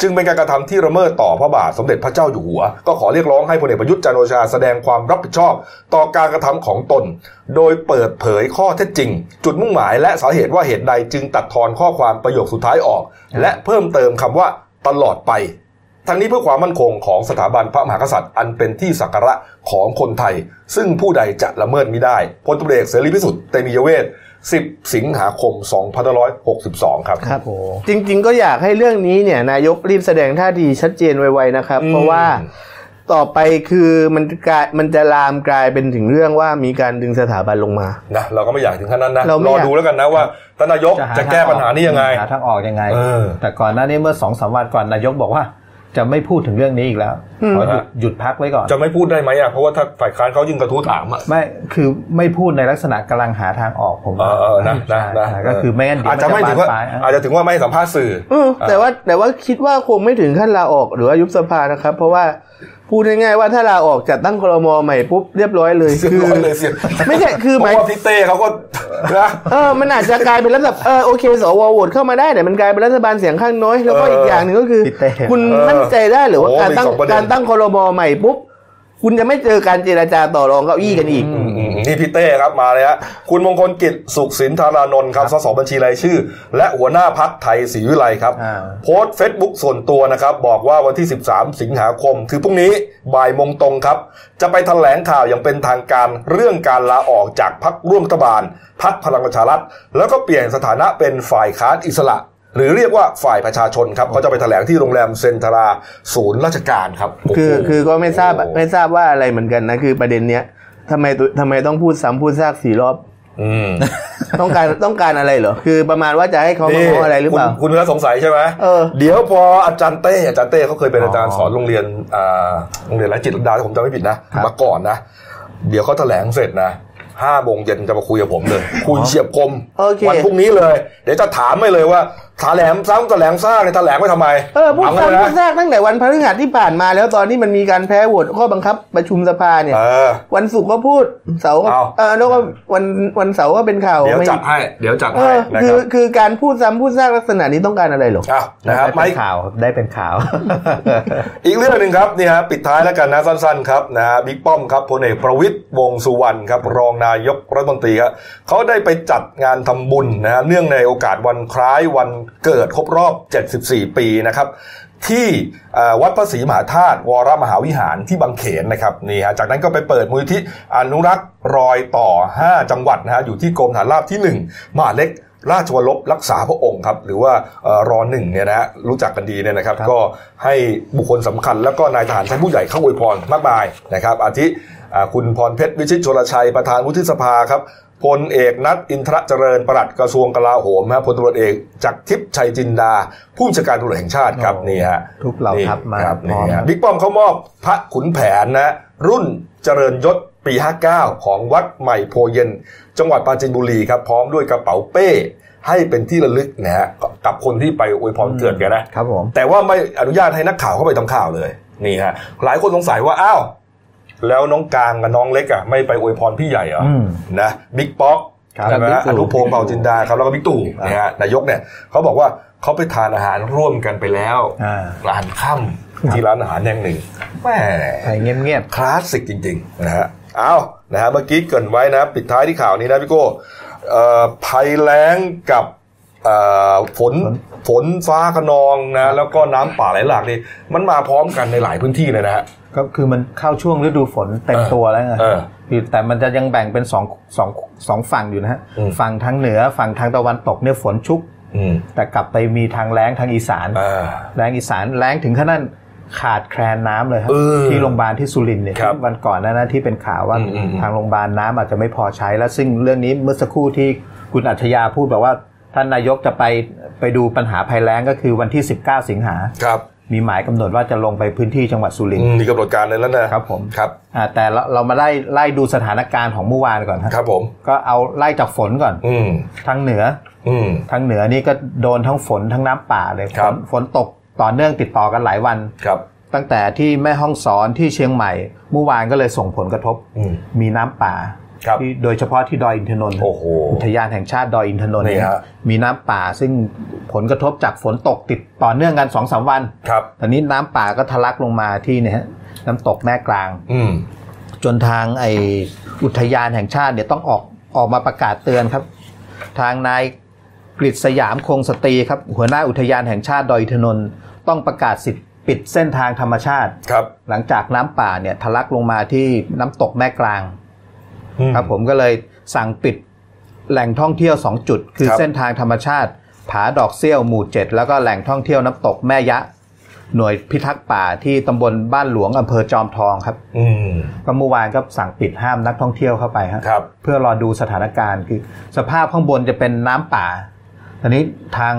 จึงเป็นการกระทำที่ละเมิดต่อพระบาทสมเด็จพระเจ้าอยู่หัวก็ขอเรียกร้องให้พลเอกประยุทธ์จันทร์โอชาแสดงความรับผิดชอบต่อการกระทำของตนโดยเปิดเผยข้อเท็จจริงจุดมุ่งหมายและสาเหตุว่าเหตุใดจึงตัดทอนข้อความประโยคสุดท้ายออกและเพิ่มเติมคำว่าตลอดไปทั้งนี้เพื่อความมั่นคงของสถาบันพระมหากษัตริย์อันเป็นที่สักการะของคนไทยซึ่งผู้ใดจะละเมิดมิได้พลตำรวจเอกเสรีพิสุทธิ์เตมียเวช10 สิงหาคม 2562 ครับครับโอ้จริงๆก็อยากให้เรื่องนี้เนี่ยนายกรีบแสดงท่าทีชัดเจนไวๆนะครับเพราะว่าต่อไปคือมันจะลามกลายเป็นถึงเรื่องว่ามีการดึงสถาบันลงมานะเราก็ไม่อยากถึงขั้นนั้นนะรอดูแล้วกันนะว่าท่านนายกจะแก้ปัญหานี้ยังไงหาทางออกยังไงแต่ก่อนหน้านี้เมื่อ 2-3 วันก่อนนายกบอกว่าจะไม่พูดถึงเรื่องนี้อีกแล้วขอหยุดพักไว้ก่อนจะไม่พูดได้ไหมอ่ะเพราะว่าถ้าฝ่ายค้านเขายิ่งกระทู้ถามอ่ะไม่คือไม่พูดในลักษณะกำลังหาทางออกผมนะก็คือไม่งั้นอาจจะไม่ถึงว่าอาจจะถึงว่าไม่สัมภาษณ์สื่อแต่ว่าคิดว่าคงไม่ถึงขั้นลาออกหรือยุบสภานะครับเพราะว่าพูดง่ายๆว่าถ้าลาออกจัดตั้งครม.ใหม่ปุ๊บเรียบร้อยเลยคือไม่ใช่คือหมายว่าพี่เต้เขาก็มันอาจจะกลายเป็นรัฐแบบโอเคสว.โหวตเข้ามาได้แต่มันกลายเป็นรัฐบาลเสียงข้างน้อยแล้วก็อีกอย่างหนึ่งก็คือคุณมั่นใจได้หรือว่าการตั้งครม.ใหม่ปุ๊บคุณจะไม่เจอการเจรจาต่อรองเก้าอี้กันอีกนี่พี่เต้ครับมาเลยฮะคุณมงคลกิจสุขสินธารานนท์ครับสสบัญชีรายชื่อและหัวหน้าพรรคไทยศรีวิไลครับโพสต์ Facebook ส่วนตัวนะครับบอกว่าวันที่13สิงหาคมคือพรุ่งนี้บ่ายโมงตรงครับจะไปแถลงข่าวอย่างเป็นทางการเรื่องการลาออกจากพรรคร่วมรัฐบาลพรรคพลังประชารัฐแล้วก็เปลี่ยนสถานะเป็นฝ่ายค้านอิสระหรือเรียกว่าฝ่ายประชาชนครับเขาจะไปแถลงที่โรงแรมเซ็นทราศูนย์ราชการครับคือก็ไม่ทราบว่าอะไรเหมือนกันนะคือประเด็นเนี้ยทำไมต้องพูดซ้ำพูดซาก4รอบต้องการอะไรเหรอคือประมาณว่าจะให้เขามาขออะไรหรือเปล่าคุณก็สงสัยใช่ไหมเดี๋ยวพออาจารย์เต้เขาเคยเป็นอาจารย์สอนโรงเรียนรัชจิตรดาผมจำไม่ผิดนะมาก่อนนะเดี๋ยวเขาแถลงเสร็จนะ17:00 น.จะมาคุยกับผมเลยคุยเฉียบคมวันพรุ่งนี้เลยเดี๋ยวจะถามให้เลยว่าถาแหลมซ้ำตะแหลมซากเลยตะแหลมไว้ทำไมพูดซ้ำพูดซากตั้งแต่วันพฤหัสที่ผ่านมาแล้วตอนนี้มันมีการแพ้โหวตข้อบังคับประชุมสภาเนี่ยวันศุกร์ก็พูดเสาร์แล้วก็วันเสาร์ก็เป็นข่าวเดี๋ยวจัดให้คือการพูดซ้ำพูดซากลักษณะนี้ต้องการอะไรหรอนะครับไม่ข่าวได้เป็นข่าวอีกเรื่องนึงครับนี่ฮะปิดท้ายแล้วกันนะสั้นๆครับนะบิ๊กป้อมครับพลเอกประวิตรวงษ์สุวรรณครับรองนายกรัฐมนตรีครับเขาได้ไปจัดงานทำบุญนะเนื่องในโอกาสวันคล้ายวันเกิดครบรอบ74ปีนะครับที่วัดพระศรีมหาธาตุวรมหาวิหารที่บางเขนนะครับนี่ฮะจากนั้นก็ไปเปิดมูลนิธิอนุรักษ์รอยต่อ5จังหวัดนะฮะอยู่ที่กรมฐานราบที่1มหาดเล็กราชวรบรักษาพระองค์ครับหรือว่ารอ1เนี่ยนะฮะรู้จักกันดีเนี่ยนะครับก็ให้บุคคลสำคัญแล้วก็นายทหารชั้นผู้ใหญ่เข้าอวยพรมากมายนะครับอาทิคุณพรเพชรวิชิตชลชัยประธานวุฒิสภาครับพลเอกนัทอินทรเจริญปลัดกระทรวงกลาโหมพลตำรวจเอกจักรทิพย์ชัยจินดาผู้บัญชาการตำรวจแห่งชาติครับนี่ฮะทุกเหล่าทัพมาพร้อมบิ๊กป้อมเขามอบพระขุนแผนนะรุ่นเจริญยศปี59ของวัดใหม่โพเย็นจังหวัดปราจีนบุรีครับพร้อมด้วยกระเป๋าเป้ให้เป็นที่ระลึกนะฮะกับคนที่ไปอวยพรเกิดกันนะครับผมแต่ว่าไม่อนุญาตให้นักข่าวเข้าไปทำข่าวเลยนี่ฮะหลายคนสงสัยว่าอ้าว แล้วน้องกลางกับน้องเล็กอ่ะไม่ไปอวยพรพี่ใหญ่เหรอนะบิ๊กป๊อกนะอนุพงศ์เผ่าจินดาครับแล้วก็บิ๊กตู่นะฮะนายกเนี่ยเขาบอกว่าเขาไปทานอาหารร่วมกันไปแล้วร้านค่ำที่ร้านอาหารแห่งหนึ่งแหมเงียบๆคลาสสิกจริงๆนะฮะเอานะฮะเมื่อกี้เกริ่นไว้นะปิดท้ายที่ข่าวนี้นะพี่โก้ภัยแล้งกับฝนฟ้าคะนองนะแล้วก็น้ำป่าไหลหลากนี่มันมาพร้อมกันในหลายพื้นที่เลยนะฮะก็คือมันเข้าช่วงฤดูฝนเต็มตัวแล้วไงแต่มันจะยังแบ่งเป็นสองฝั่งอยู่นะฮะฝั่งทางเหนือฝั่งทางตะวันตกเนี่ยฝนชุกแต่กลับไปมีทางแล้งทางอีสานแล้งอีสานแล้งถึงขนาดขาดแคลนน้ำเลยครับที่โรงพยาบาลที่สุรินทร์เนี่ยวันก่อนหน้านั้นที่เป็นข่าวว่าทางโรงพยาบาลน้ำอาจจะไม่พอใช้แล้วซึ่งเรื่องนี้เมื่อสักครู่ที่คุณอัจฉริยะพูดแบบว่าท่านนายกจะไปดูปัญหาภัยแล้งก็คือวันที่19สิงหามีหมายกำหนดว่าจะลงไปพื้นที่จังหวัดสุรินทร์มีกำหนดการเลยแล้วนะครับผมครับแต่เรามาไล่ดูสถานการณ์ของเมื่อวานก่อนครับผมก็เอาไล่จากฝนก่อนทางเหนือนี่ก็โดนทั้งฝนทั้งน้ำป่าเลยฝนตกต่อเนื่องติดต่อกันหลายวันตั้งแต่ที่แม่ฮ่องสอนที่เชียงใหม่เมื่อวานก็เลยส่งผลกระทบมีน้ำป่าโดยเฉพาะที่ดอยอินทนนท์อุทยานแห่งชาติดอยอินทนนท์มีน้ำป่าซึ่งผลกระทบจากฝนตกติดต่อเนื่องกัน 2-3 วันตอนนี้น้ำป่าก็ทะลักลงมาที่เนี่ยน้ำตกแม่กลางจนทางไออุทยานแห่งชาติเนี่ยต้องออกมาประกาศเตือนครับทางนายกฤษสยามคงสตรีครับหัวหน้าอุทยานแห่งชาติดอยอินทนนท์ต้องประกาศสิทธิ์ปิดเส้นทางธรรมชาติหลังจากน้ำป่าเนี่ยทะลักลงมาที่น้ำตกแม่กลางครับผมก็เลยสั่งปิดแหล่งท่องเที่ยว2จุดคือเส้นทางธรรมชาติผาดอกเซี่ยวหมู่7แล้วก็แหล่งท่องเที่ยวน้ำตกแม่ยะหน่วยพิทักษ์ป่าที่ตำบลบ้านหลวงอำเภอจอมทองครับก็เมื่อวานก็สั่งปิดห้ามนักท่องเที่ยวเข้าไปครับเพื่อรอดูสถานการณ์คือสภาพข้างบนจะเป็นน้ำป่าตอนนี้ทาง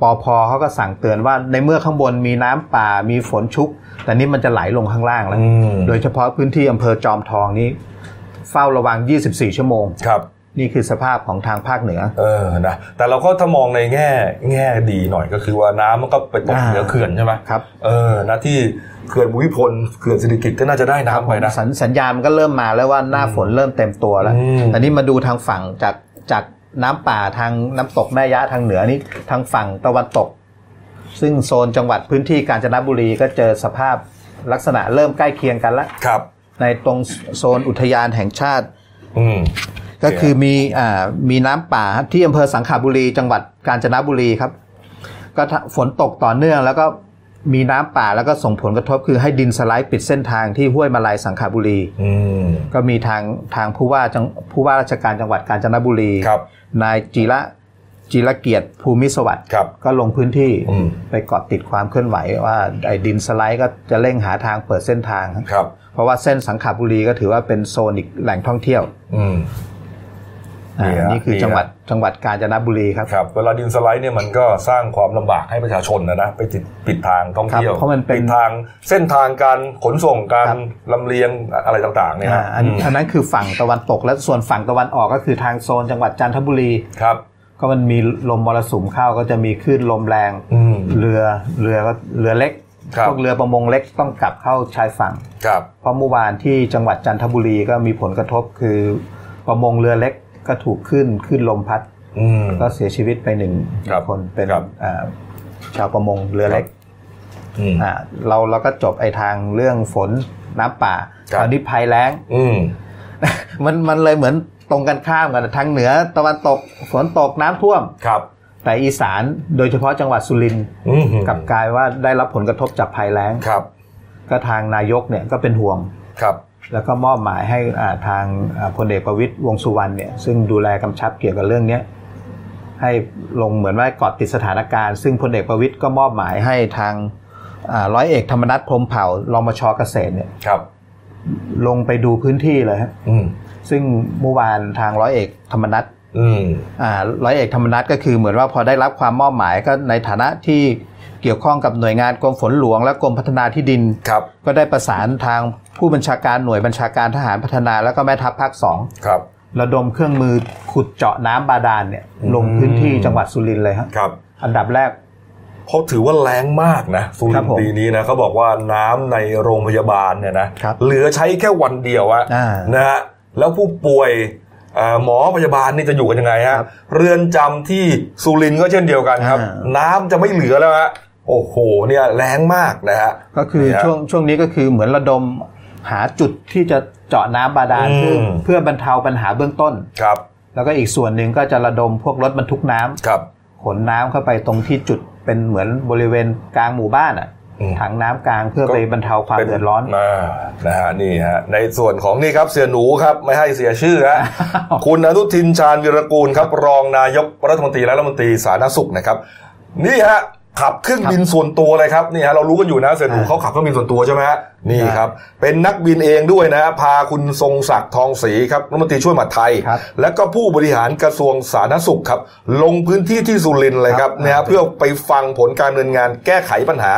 ปภ.เขาก็สั่งเตือนว่าในเมื่อข้างบนมีน้ำป่ามีฝนชุกแต่นี่มันจะไหลลงข้างล่างแล้วโดยเฉพาะพื้นที่อำเภอจอมทองนี้เฝ้าระวัง24ชั่วโมงครับนี่คือสภาพของทางภาคเหนือนะแต่เราก็ถ้ามองในแง่ดีหน่อยก็คือว่าน้ำมันก็ไปตกเหนือเขื่อนใช่ไหมครับนะที่เขื่อนภูมิพลเขื่อนสิริกิติ์ก็น่าจะได้น้ำไปนะสัญญาณมันก็เริ่มมาแล้วว่าหน้าฝนเริ่มเต็มตัวแล้วแต่นี่มาดูทางฝั่งจากน้ำป่าทางน้ำตกแม่ยะทางเหนือนี่ทางฝั่งตะวันตกซึ่งโซนจังหวัดพื้นที่กาญจนบุรีก็เจอสภาพลักษณะเริ่มใกล้เคียงกันแล้วในตรงโซนอุทยานแห่งชาติก็คือมีน้ำป่าที่อำเภอสังขบุรีจังหวัดกาญจนบุรีครับก็ฝนตกต่อเนื่องแล้วก็มีน้ำป่าแล้วก็ส่งผลกระทบคือให้ดินสไลด์ปิดเส้นทางที่ห้วยมาลายสังขบุรีก็มีทางผู้ว่าราชการจังหวัดกาญจนบุรีนายจิระเกียรติภูมิสวัสดิ์ก็ลงพื้นที่ไปเกาะติดความเคลื่อนไหวว่าไอ้ดินสไลด์ก็จะเร่งหาทางเปิดเส้นทางเพราะว่าเส้นสังขบุรีก็ถือว่าเป็นโซนอีกแหล่งท่องเที่ยวนี่คือจังหวัดกาญจนบุรีครับเวลาดินสไลด์เนี่ยมันก็สร้างความลำบากให้ประชาชนนะไปปิดทางท่องเที่ยวปิดทางเส้นทางการขนส่งการลำเลียงอะไรต่างๆเนี่ยอันนั้นคือฝั่งตะวันตกและส่วนฝั่งตะวันออกก็คือทางโซนจังหวัดจันทบุรีก็มันมีลมมรสุมเข้าก็จะมีคลื่นลมแรงเรือเล็กพวกเรือประมงเล็กต้องกลับเข้าชายฝั่งเพราะเมื่อวานที่จังหวัดจันทบุรีก็มีผลกระทบคือประมงเรือเล็กก็ถูกขึ้นลมพัดก็เสียชีวิตไป1 คนเป็นชาวประมงเรือเล็กเราก็จบไอ้ทางเรื่องฝนน้ำป่าคราวนี้ภัยแล้งมันเลยเหมือนตรงกันข้ามกันทั้งเหนือตะวันตกฝนตกน้ำท่วมแต่อีสานโดยเฉพาะจังหวัดสุรินทร์กลับกลายว่าได้รับผลกระทบจากภัยแล้งก็ทางนายกเนี่ยก็เป็นห่วงแล้วก็มอบหมายให้ทางพลเอกประวิตรวงษ์สุวรรณเนี่ยซึ่งดูแลกำชับเกี่ยวกับเรื่องนี้ให้ลงเหมือนว่าเกาะติดสถานการณ์ซึ่งพลเอกประวิตรก็มอบหมายให้ทางร้อยเอกธรรมนัสพรหมเผ่ารมช.เกษตรเนี่ยลงไปดูพื้นที่เลยครับซึ่งเมื่อวานทางร้อยเอกธรรมนัสก็คือเหมือนว่าพอได้รับความมอบหมายก็ในฐานะที่เกี่ยวข้องกับหน่วยงานกรมฝนหลวงและกรมพัฒนาที่ดินก็ได้ประสานทางผู้บัญชาการหน่วยบัญชาการทหารพัฒนาแล้วก็แม่ทัพภาค2ระดมเครื่องมือขุดเจาะน้ำบาดาลเนี่ยลงพื้นที่จังหวัดสุรินทร์เลยครับอันดับแรก เพราะถือว่าแรงมากนะสุรินทร์ปีนี้นะเขาบอกว่าน้ำในโรงพยาบาลเนี่ยนะเหลือใช้แค่วันเดียวอะนะฮะแล้วผู้ป่วยหมอพยาบาลนี่จะอยู่กันยังไงฮะเรือนจำที่สุรินทร์ก็เช่นเดียวกันครับน้ำจะไม่เหลือแล้วฮะโอ้โหเนี่ยแรงมากนะฮะก็คือช่วงนี้ก็คือเหมือนระดมหาจุดที่จะเจาะน้ำบาดาลเพื่อบรรเทาปัญหาเบื้องต้นครับแล้วก็อีกส่วนหนึ่งก็จะระดมพวกรถบรรทุกน้ำครับขนน้ำเข้าไปตรงที่จุดเป็นเหมือนบริเวณกลางหมู่บ้านอ่ะถังน้ำกลางเพื่อไปบรรเทาความเดือดร้อนนะฮะนี่ฮะในส่วนของนี่ครับเสี่ยหนูครับไม่ให้เสียชื่อฮะ คุณอนุทินชาญวิรากูลครับ รองนายกรัฐมนตรีและรัฐมนตรีสาธารณสุขนะครับนี่ฮะขับเครื่องบินส่วนตัวเลยครับนี่ฮะเรารู้กันอยู่นะเสี่ยหนูเขาขับเครื่องบินส่วนตัวใช่ไหมฮะนี่ครับเป็นนักบินเองด้วยนะพาคุณทรงศักดิ์ทองศรีครับรัฐมนตรีช่วยมหาดไทยและก็ผู้บริหารกระทรวงสาธารณสุขครับลงพื้นที่ที่สุรินทร์เลยครับนะฮะเพื่อไปฟังผลการดำเนินงานแก้ไขปัญหา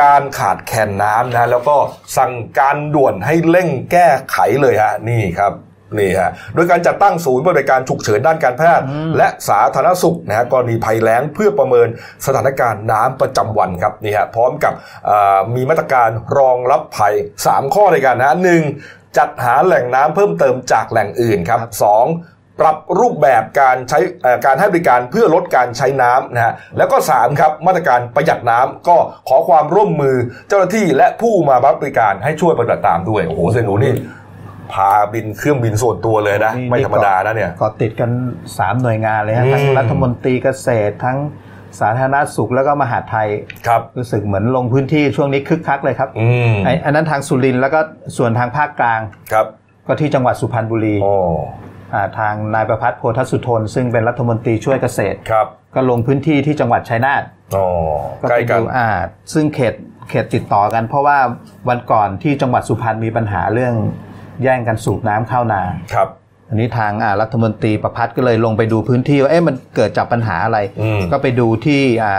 การขาดแคลนน้ำนะแล้วก็สั่งการด่วนให้เร่งแก้ไขเลยฮะนี่ครับนี่ฮะโดยการจัดตั้งศูนย์บริการฉุกเฉินด้านการแพทย์และสาธารณสุขนะฮะกรณีภัยแล้งเพื่อประเมินสถานการณ์น้ำประจำวันครับนี่ฮะพร้อมกับมีมาตรการรองรับภัย3ข้อด้วยกันนะหนึ่งจัดหาแหล่งน้ำเพิ่มเติมจากแหล่งอื่นครับสองปรับรูปแบบการใช้การให้บริการเพื่อลดการใช้น้ำนะฮะแล้วก็3ครับมาตรการประหยัดน้ำก็ขอความร่วมมือเจ้าหน้าที่และผู้มารับบริการให้ช่วยปฏิบัติตามด้วยโอ้โหเซนูนี่พาบินเครื่องบินส่วนตัวเลยนะไม่ธรรมดานะเนี่ยก็ติดกัน3หน่วยงานเลยฮะทั้งรัฐมนตรีเกษตรทั้งสาธารณสุขแล้วก็มหาดไทยครับรู้สึกเหมือนลงพื้นที่ช่วงนี้คึกคักเลยครับอันนั้นทางสุรินทร์แล้วก็ส่วนทางภาคกลางครับก็ที่จังหวัดสุพรรณบุรีทางนายประภัสโพธสุธนซึ่งเป็นรัฐมนตรีช่วยเกษตรครับก็ลงพื้นที่ที่จังหวัดชัยนาทใกล้กันซึ่งเขตติดต่อกันเพราะว่าวันก่อนที่จังหวัดสุพรรณมีปัญหาเรื่องแย่งกันสูบน้ำเข้านาครับอันนี้ทางรัฐมนตรีประภัสก็เลยลงไปดูพื้นที่ว่ามันเกิดจากปัญหาอะไรก็ไปดูที่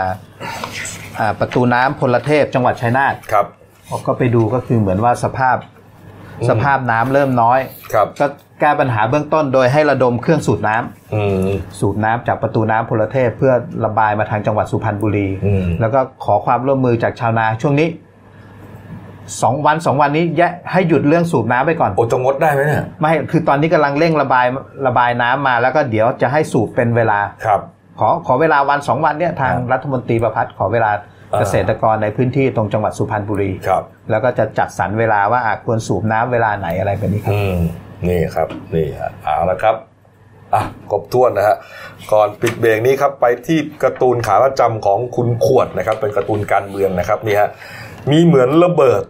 ประตูน้ำพลเทพจังหวัดชัยนาทครับก็ไปดูก็คือเหมือนว่าสภาพน้ำเริ่มน้อยก็แก้ปัญหาเบื้องต้นโดยให้ระดมเครื่องสูบน้ำสูบน้ำจากประตูน้ำพลเทพเพื่อระบายมาทางจังหวัดสุพรรณบุรีแล้วก็ขอความร่วมมือจากชาวนาช่วงนี้2 วันนี้ให้หยุดเรื่องสูบน้ำไปก่อนจะงดได้ไหมเนี่ยไม่คือตอนนี้กำลังเร่งระบายน้ำมาแล้วก็เดี๋ยวจะให้สูบเป็นเวลาครับขอเวลา2 วันเนี่ยทางรัฐมนตรีประภัสขอเวลาเกษตรกรในพื้นที่ตรงจังหวัดสุพรรณบุรีครับแล้วก็จะจัดสรรเวลาว่าควรสูบน้ำเวลาไหนอะไรแบบนี้ครับนี่ครับนี่ฮะเอาละครับครบถ้วนนะฮะก่อนปิดเบรกนี้ครับไปที่การ์ตูนขาประจำของคุณขวดนะครับเป็นการ์ตูนการเมืองนะครับนี่ฮะมีเหมือนระเบิด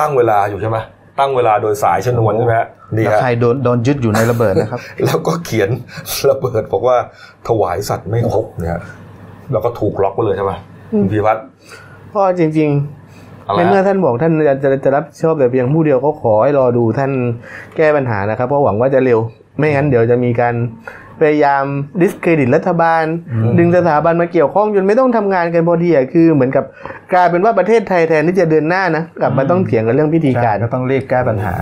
ตั้งเวลาอยู่ใช่ไหมตั้งเวลาโดยสายชนวนใช่ไหมฮะนี่ครับใครโดนยึดอยู่ในระเบิดนะครับ แล้วก็เขียนระเบิดบอกว่าถวายสัตว์ไม่ครบเนี่ยฮะแล้วก็ถูกล็อกไปเลยใช่ไหมคุณพิพัฒน์พ่อจริงๆในเมื่อท่านบอกท่านจะรับชอบแต่เพียงผู้เดียวก็ขอให้รอดูท่านแก้ปัญหานะครับเพราะหวังว่าจะเร็วไม่งั้นเดี๋ยวจะมีการพยายามดิสเครดิตรัฐบาลดึงสถาบันมาเกี่ยวข้องจนไม่ต้องทำงานกันพอดีคือเหมือนกับกลายเป็นว่าประเทศไทยแทนที่จะเดินหน้านะกลับมาต้องเถียงกันเรื่องพิธีการก็ต้องรีบแก้ปัญหา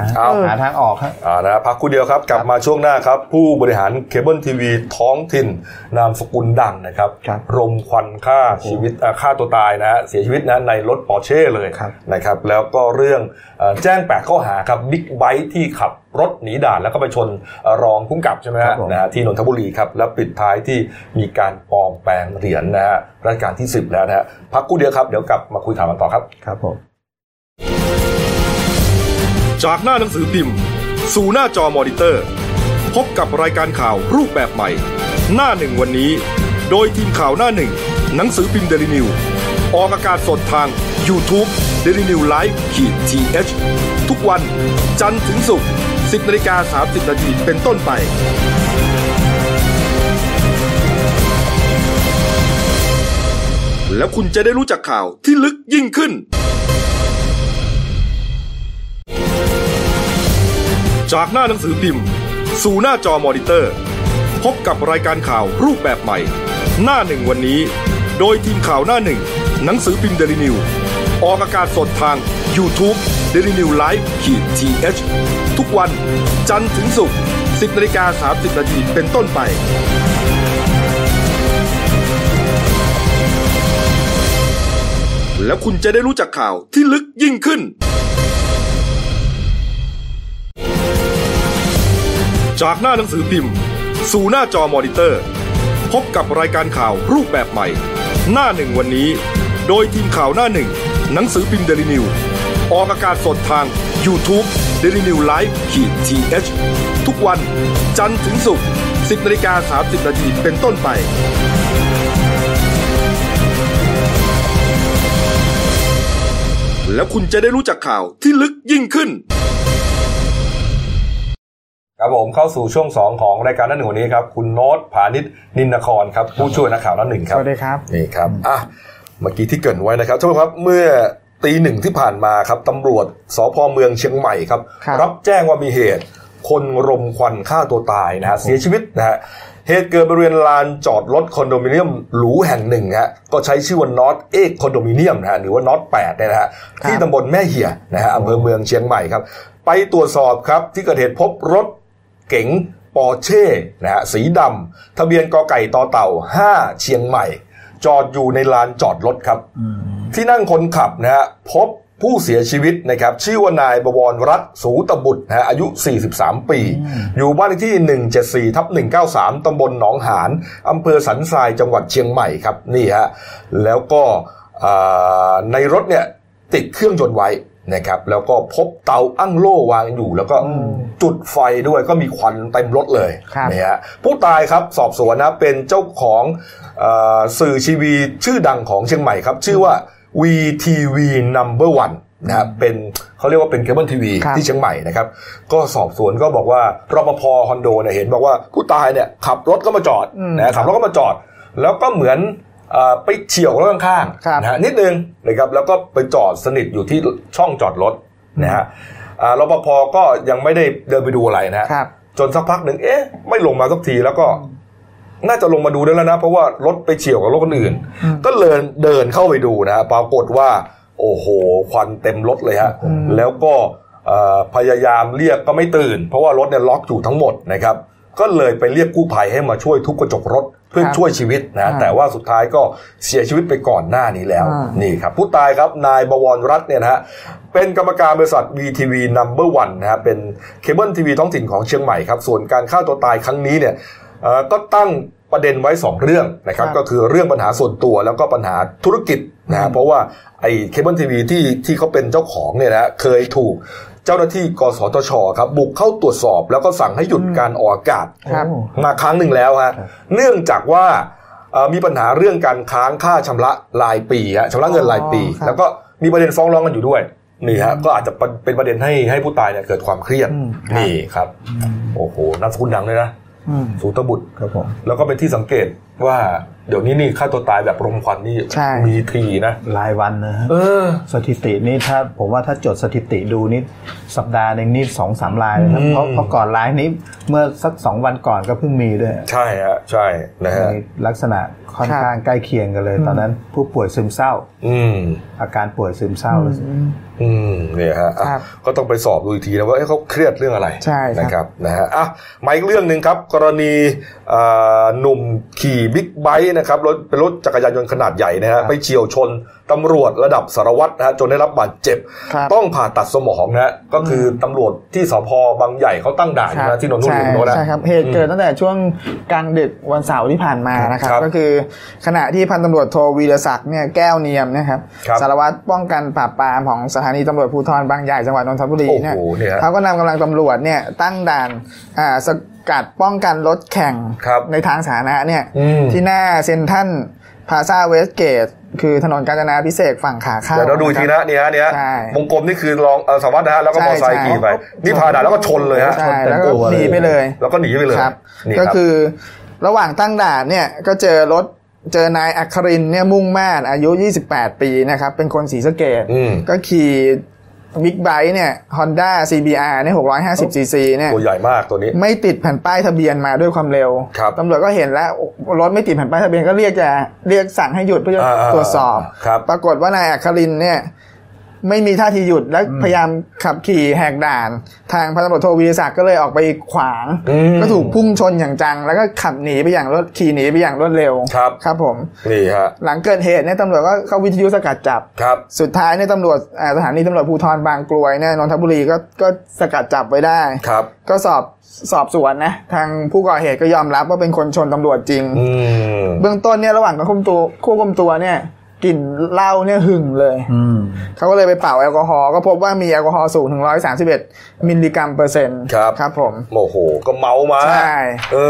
หาทางออกครับนะพักคู่เดียวครับกลับมาช่วงหน้าครับผู้บริหารเคเบิลทีวีท้องถิ่นนามสกุลดังนะครับรมควันฆ่าชีวิตฆ่าตัวตายนะเสียชีวิตนะในรถปอร์เช่เลยนะครับแล้วก็เรื่องแจ้ง8ข้อหาครับบิ๊กไบค์ที่ขับรถหนีด่านแล้วก็ไปชนรองผู้กำกับใช่ไหมฮะนะที่นนทบุรีครับแล้วปิดท้ายที่มีการปลอมแปลงเหรียญนะฮะรัชกาลที่10แล้วนะฮะพักกูเดียวครับเดี๋ยวกลับมาคุยข่าวกันต่อครับครับผมจากหน้าหนังสือพิมพ์สู่หน้าจอมอนิเตอร์พบกับรายการข่าวรูปแบบใหม่หน้า1วันนี้โดยทีมข่าวหน้า1หนังสือพิมพ์ The Renew ออกอากาศสดทาง YouTube The Renew Live /th ทุกวันจันทร์ถึงศุกร์ 10:30 น.เป็นต้นไปแล้วคุณจะได้รู้จักข่าวที่ลึกยิ่งขึ้นจากหน้าหนังสือพิมพ์สู่หน้าจอมอนิเตอร์พบกับรายการข่าวรูปแบบใหม่หน้า1วันนี้โดยทีมข่าวหน้า1หนังสือพิมพ์ The Renew ออกอากาศสดทาง YouTube The Renew Live /th ทุกวันจันทร์ถึงศุกร์ 10:30 น.เป็นต้นไป แล้วคุณจะได้รู้จักข่าวที่ลึกยิ่งขึ้นจากหน้าหนังสือพิมพ์สู่หน้าจอมอนิเตอร์พบกับรายการข่าวรูปแบบใหม่หน้าหนึ่งวันนี้โดยทีมข่าวหน้าหนึ่งหนังสือพิมพ์ The Renew ออกอากาศสดทาง YouTube The Renew Live /th ทุกวันจันทร์ถึงศุกร์ 10:30 นเป็นต้นไปแล้วคุณจะได้รู้จักข่าวที่ลึกยิ่งขึ้นครับผมเข้าสู่ช่วง2ของรายการหน้าหนึ่งวันนี้ครับคุณโน้ตผานิชนินนครครับผู้ช่วยนักข่าวหน้าหนึ่งครับสวัสดีครับนี่ครับอ่ะเมื่อกี้ที่เกริ่นไว้นะครับท่านผู้ชมครับเมื่อ 1:00 นที่ผ่านมาครับตำรวจสภ.เมืองเชียงใหม่ครับรับแจ้งว่ามีเหตุคนรมควันฆ่าตัวตายนะฮะเสียชีวิตนะฮะเหตุเกิดบริเวณลานจอดรถคอนโดมิเนียมหรูแห่งหนึ่งฮะก็ใช้ชื่อว่าน็อตเอกคอนโดมิเนียมนะฮะหรือว่าน็อต8เนี่ยนะฮะที่ตำบลแม่เหี่ยนะฮะอำเภอเมืองเชียงใหม่ครับไปตรวจสอบครับที่เกิดเหตุพบรถเก๋งปอร์เช่นะฮะสีดำทะเบียนกไก่ตเต่า5เชียงใหม่จอดอยู่ในลานจอดรถครับที่นั่งคนขับนะฮะพบผู้เสียชีวิตนะครับชื่อว่านายบวรรัตน์สูตบุตรนะฮะอายุ43ปีอยู่บ้านเลขที่ 174/193 ตำบลหนองหานอำเภอสันทรายจังหวัดเชียงใหม่ครับนี่ฮะแล้วก็ในรถเนี่ยติดเครื่องยนต์ไว้นะครับแล้วก็พบเตาอั้งโล่วางอยู่แล้วก็จุดไฟด้วยก็มีควันเต็มรถเลยนะฮะผู้ตายครับสอบสวนนะเป็นเจ้าของสื่อทีวีชื่อดังของเชียงใหม่ครับชื่อว่า WTV Number 1 นะเป็นเขาเรียกว่าเป็นเคเบิลทีวีที่เชียงใหม่นะครับก็สอบสวนก็บอกว่ารปภคอนโดเนี่ยเห็นบอกว่าผู้ตายเนี่ยขับรถก็มาจอดนะขับรถก็มาจอดแล้วก็เหมือนไปเฉี่ยวรถข้างๆนะฮะนิดนึงนะครับแล้วก็ไปจอดสนิทอยู่ที่ช่องจอดรถนะฮะรปภก็ยังไม่ได้เดินไปดูอะไรนะจนสักพักหนึ่งเอ๊ะไม่ลงมาสักทีแล้วก็น่าจะลงมาดูได้แล้วนะเพราะว่ารถไปเฉี่ยวกับรถคนอื่นก็เลยเดินเข้าไปดูนะปรากฏว่าโอ้โหควันเต็มรถเลยฮะแล้วก็พยายามเรียกก็ไม่ตื่นเพราะว่ารถเนี่ยล็อกอยู่ทั้งหมดนะครับก็เลยไปเรียกกู้ภัยให้มาช่วยทุบกระจกรถเพื่อช่วยชีวิตนะแต่ว่าสุดท้ายก็เสียชีวิตไปก่อนหน้านี้แล้วนี่ครับผู้ตายครับนายบวรรัตน์เนี่ยนะฮะเป็นกรรมการบริษัท BTV Number 1 นะฮะเป็นเคเบิลทีวีท้องถิ่นของเชียงใหม่ครับส่วนการฆ่าตัวตายครั้งนี้เนี่ยก็ตั้งประเด็นไว้2เรื่องนะครับก็คือเรื่องปัญหาส่วนตัวแล้วก็ปัญหาธุรกิจนะเพราะว่าไอ้เคเบิลทีวีที่เขาเป็นเจ้าของเนี่ยนะเคยถูกเจ้าหน้าที่กสทช.ครับบุกเข้าตรวจสอบแล้วก็สั่งให้หยุดการออกอากาศมาครั้งหนึ่งแล้วฮะเนื่องจากว่ามีปัญหาเรื่องการค้างค่าชำระรายปีฮะชำระเงินรายปีแล้วก็มีประเด็นฟ้องร้องกันอยู่ด้วยนี่ฮะก็อาจจะเป็นประเด็นให้ผู้ตายเนี่ยเกิดความเครียดนี่ครับโอ้โหน่าสะพรึงดังเลยนะสูตบุตรครับผมแล้วก็เป็นที่สังเกตว่าเดี๋ยวนี้นี่ฆ่าตัวตายแบบรมควันนี่มีทีนะรายวันนะสถิตินี่ถ้าผมว่าถ้าจดสถิติดูนี่สัปดาห์นึงนี่ 2-3 รายนะครับเพราะก่อนรายนี้เมื่อสัก2วันก่อนก็เพิ่งมีด้วยใช่ฮะใช่นะฮะลักษณะค่อนข้างใกล้เคียงกันเลยตอนนั้นผู้ป่วยซึมเศร้าอาการป่วยซึมเศร้าเนี่ยฮะก็ต้องไปสอบดูอีกทีนะว่าเขาเครียดเรื่องอะไรนะครับนะฮะอ่ะมาอีกเรื่องนึงครับกรณีหนุ่มขี่บิ๊กไบค์นะครับรถเป็นรถจักรยานยนต์ขนาดใหญ่นะฮะไปเฉี่ยวชนตำรวจระดับสารวัตรนะฮะจนได้รับบาดเจ็บต้องผ่าตัดสมองนะฮะก็คือตำรวจที่สภ.บางใหญ่เขาตั้งด่านนะที่นนทบุรีนะใช่ครับเหตุเกิดตั้งแต่ช่วงกลางดึกวันเสาร์ที่ผ่านมานะครับก็คือขณะที่พันตำรวจโทวีรศักดิ์เนี่ยแก้วเนียมนะครับสารวัตรป้องกันปราบปรามของสถานีตำรวจภูธรบางใหญ่จังหวัดนนทบุรีเนี่ยเขาก็นำกำลังตำรวจเนี่ยตั้งด่านสกัดป้องกันรถแข่งในทางสาธารณะเนี่ยที่หน้าเซ็นทรัลพลาซ่าเวสเกตคือถนนกาญจนาภิเษกฝั่งขาเข้าเดี๋ยวเราดูทีนะเนี่ยวงกลมนี่คือรองสวัสดิ์นะฮะแล้วก็มอเตอร์ไซค์ขี่ไปนี่พาด่านแล้วก็ชนเลยฮะชนแล้วก็หนีไปเลยก็คือระหว่างตั้งด่านเนี่ยก็เจอนายอัครินทร์เนี่ยมุ่งมา่นอายุ28ปีนะครับเป็นคนศรีสะเกษก็ขี่บิ๊กไบค์เนี่ย Honda CBR เนี่ย 650cc เนี่ยตัวใหญ่มากตัวนี้ไม่ติดแผ่นป้ายทะเบียนมาด้วยความเร็วตำรวจก็เห็นแล้วรถไม่ติดแผ่นป้ายทะเบียนก็เรียกสั่งให้หยุดเพื่อตรวจสอบปรากฏว่านายอัครินทร์เนี่ย ไม่มีท่าทีหยุดและพยายามขับขี่แหกด่านทางพันตำรวจโทวีรศักดิ์ก็เลยออกไปขวางก็ถูกพุ่งชนอย่างจังแล้วก็ขับหนีไปอย่างรวดขี่หนีไปอย่างรวดเร็วครับครับผมนี่ฮะหลังเกิดเหตุเนี่ยตำรวจก็เข้าวิทยุสกัดจับครับสุดท้ายเนี่ยตำรวจสถานีตำรวจภูธรบางกรวยเนี่ยนนทบุรีก็สกัดจับไว้ได้ครับก็สอบสวนนะทางผู้ก่อเหตุก็ยอมรับว่าเป็นคนชนตำรวจจริงเบื้องต้นเนี่ยระหว่างการควบคุมตัวเนี่ยกลิ่นเหล้าเนี่ยหึงเลยเขาก็เลยไปเป่าแอลกอฮอล์ก็พบว่ามีแอลกอฮอล์สูงถึง131มิลลิกรัมเปอร์เซ็นต์ครับผมโอ้โหก็เมามาใช่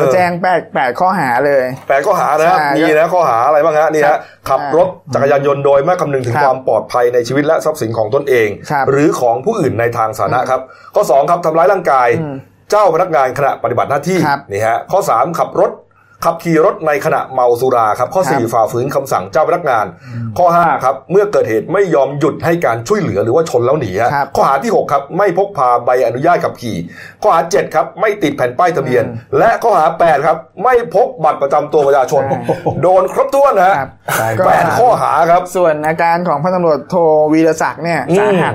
ก็แจ้ง8ข้อหาเลย8ข้อหานะครับมีนะข้อหาอะไรบ้างฮะนี่ฮะขับรถจักรยานยนต์โดยไม่คำนึงถึงความปลอดภัยในชีวิตและทรัพย์สินของตนเองหรือของผู้อื่นในทางสาธารณะครับข้อ2ครับทำร้ายร่างกายเจ้าพนักงานขณะปฏิบัติหน้าที่นี่ฮะข้อ3ขับขี่รถในขณะเมาสุราครับข้อ4ฝ่าฝืนคำสั่งเจ้าพนักงานข้อ5ครับเมื่อเกิดเหตุไม่ยอมหยุดให้การช่วยเหลือหรือว่าชนแล้วหนีข้อหาที่6ครับไม่พกพาใบอนุญาตขับขี่ข้อหา7ครับไม่ติดแผ่นป้ายทะเบียนและข้อหา8ครับไม่พกบัตรประจำตัวประชาชนโดนครบถ้วนฮะ8ข้อหาครับส่วนอาการของพันตำรวจโทวีรศักดิ์เนี่ยสาหัส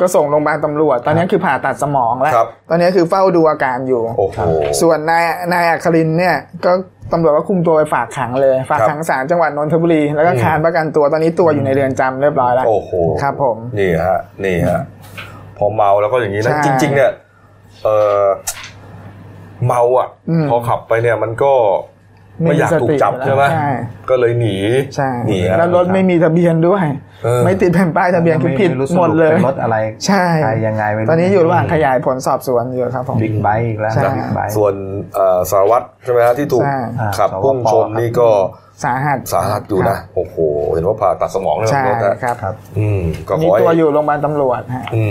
ก็ส่งโรงพยาบาลตำรวจตอนนี้คือผ่าตัดสมองแล้วตอนนี้คือเฝ้าดูอาการอยู่ส่วนนายอัครินเนี่ยก็ตำรวจก็คุมตัวไปฝากขังเลยฝากขังศาลจังหวัดนนทบุรีแล้วก็ค้านประกันตัวตอนนี้ตัวอยู่ในเรือนจำเรียบร้อยแล้วโอ้โหครับผมนี่ฮะพอเมาแล้วก็อย่างนี้นะจริงๆเนี่ยเมาอ่ะพอขับไปเนี่ยมันก็ไม่อยากถูกจับใช่ไหมก็เลยหนีแล้วรถไม่มีทะเบียนด้วยไม่ติดแผ่นป้ายทะเบียนคือผิดหมดเลยรถอะไรใช่ยังไงตอนนี้อยู่ระหว่างขยายผลสอบสวนอยู่ครับผมบิ๊กไบค์อีกแล้วส่วนสารวัตรใช่ไหมฮะที่ถูกขับพุ่งชนนี่ก็สาหัสอยู่นะโอ้โหเห็นว่าผ่าตัดสมองเลยครับก็ขอให้ตัวอยู่โรงพยาบาลตำรวจ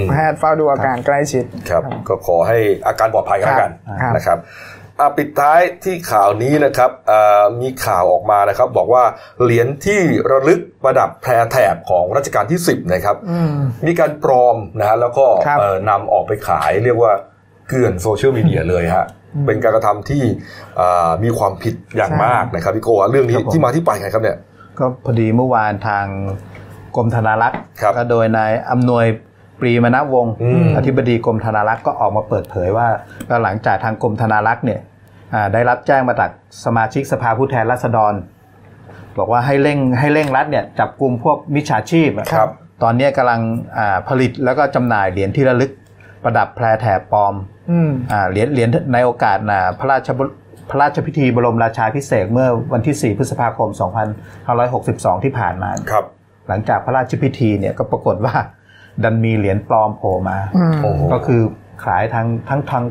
แพทย์เฝ้าดูอาการใกล้ชิดครับก็ขอให้อาการปลอดภัยกันนะครับปิดท้ายที่ข่าวนี้นะครับมีข่าวออกมานะครับบอกว่าเหรียญที่ระลึกประดับแพรแถบของรัชกาลที่10นะครับมีการปลอมนะฮะแล้วก็นำออกไปขายเรียกว่าเกลื่อนโซเชียลมีเดียเลยฮะเป็นการกระทำที่มีความผิดอย่างมากนะครับพี่โก้เรื่องนี้ที่มาที่ไปไงครับเนี่ยก็พอดีเมื่อวานทางกรมธนารักษ์ก็โดยนายอำนวยปรีมณวงศ์อธิบดีกรมธนารักษ์ก็ออกมาเปิดเผยว่าหลังจากทางกรมธนารักษ์เนี่ยได้รับแจ้งมาจากสมาชิกสภาผู้แทนราษฎรบอกว่าให้เร่งรัดเนี่ยจับกุมพวกมิจฉาชีพครับตอนนี้กำลังผลิตแล้วก็จำหน่ายเหรียญที่ระลึกประดับแพรแถบปลอมเหรียญในโอกาสพระราชพิธีบรมราชาภิเษกเมื่อวันที่4พฤษภาคม2562ที่ผ่านมาครับหลังจากพระราชพิธีเนี่ยก็ปรากฏว่าดันมีเหรียญปลอมโผล่มาก็คือขายทั้ง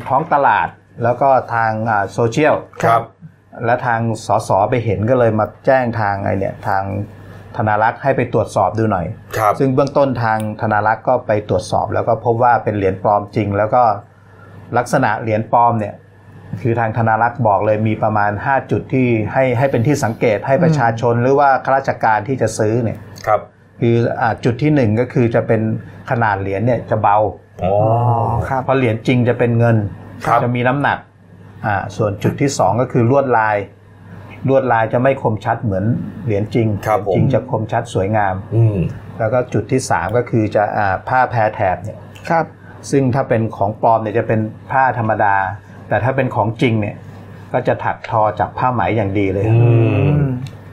ท้องตลาดแล้วก็ทางโซเชียลและทางสสไปเห็นก็เลยมาแจ้งทางทางธนารักษ์ให้ไปตรวจสอบดูหน่อยซึ่งเบื้องต้นทางธนารักษ์ก็ไปตรวจสอบแล้วก็พบว่าเป็นเหรียญปลอมจริงแล้วก็ลักษณะเหรียญปลอมเนี่ยคือทางธนารักษ์บอกเลยมีประมาณ5จุดที่ให้เป็นที่สังเกตให้ประชาชนหรือว่าข้าราชการที่จะซื้อเนี่ยคือจุดที่1ก็คือจะเป็นขนาดเหรียญเนี่ยจะเบาเพราะเหรียญจริงจะเป็นเงินจะมีน้ำหนักส่วนจุดที่2ก็คือลวดลายจะไม่คมชัดเหมือนเหรียญจริงจริงจะคมชัดสวยงามแล้วก็จุดที่3ก็คือจะผ้าแพรแถบเนี่ยซึ่งถ้าเป็นของปลอมเนี่ยจะเป็นผ้าธรรมดาแต่ถ้าเป็นของจริงเนี่ยก็จะถักทอจากผ้าไหมอย่างดีเลย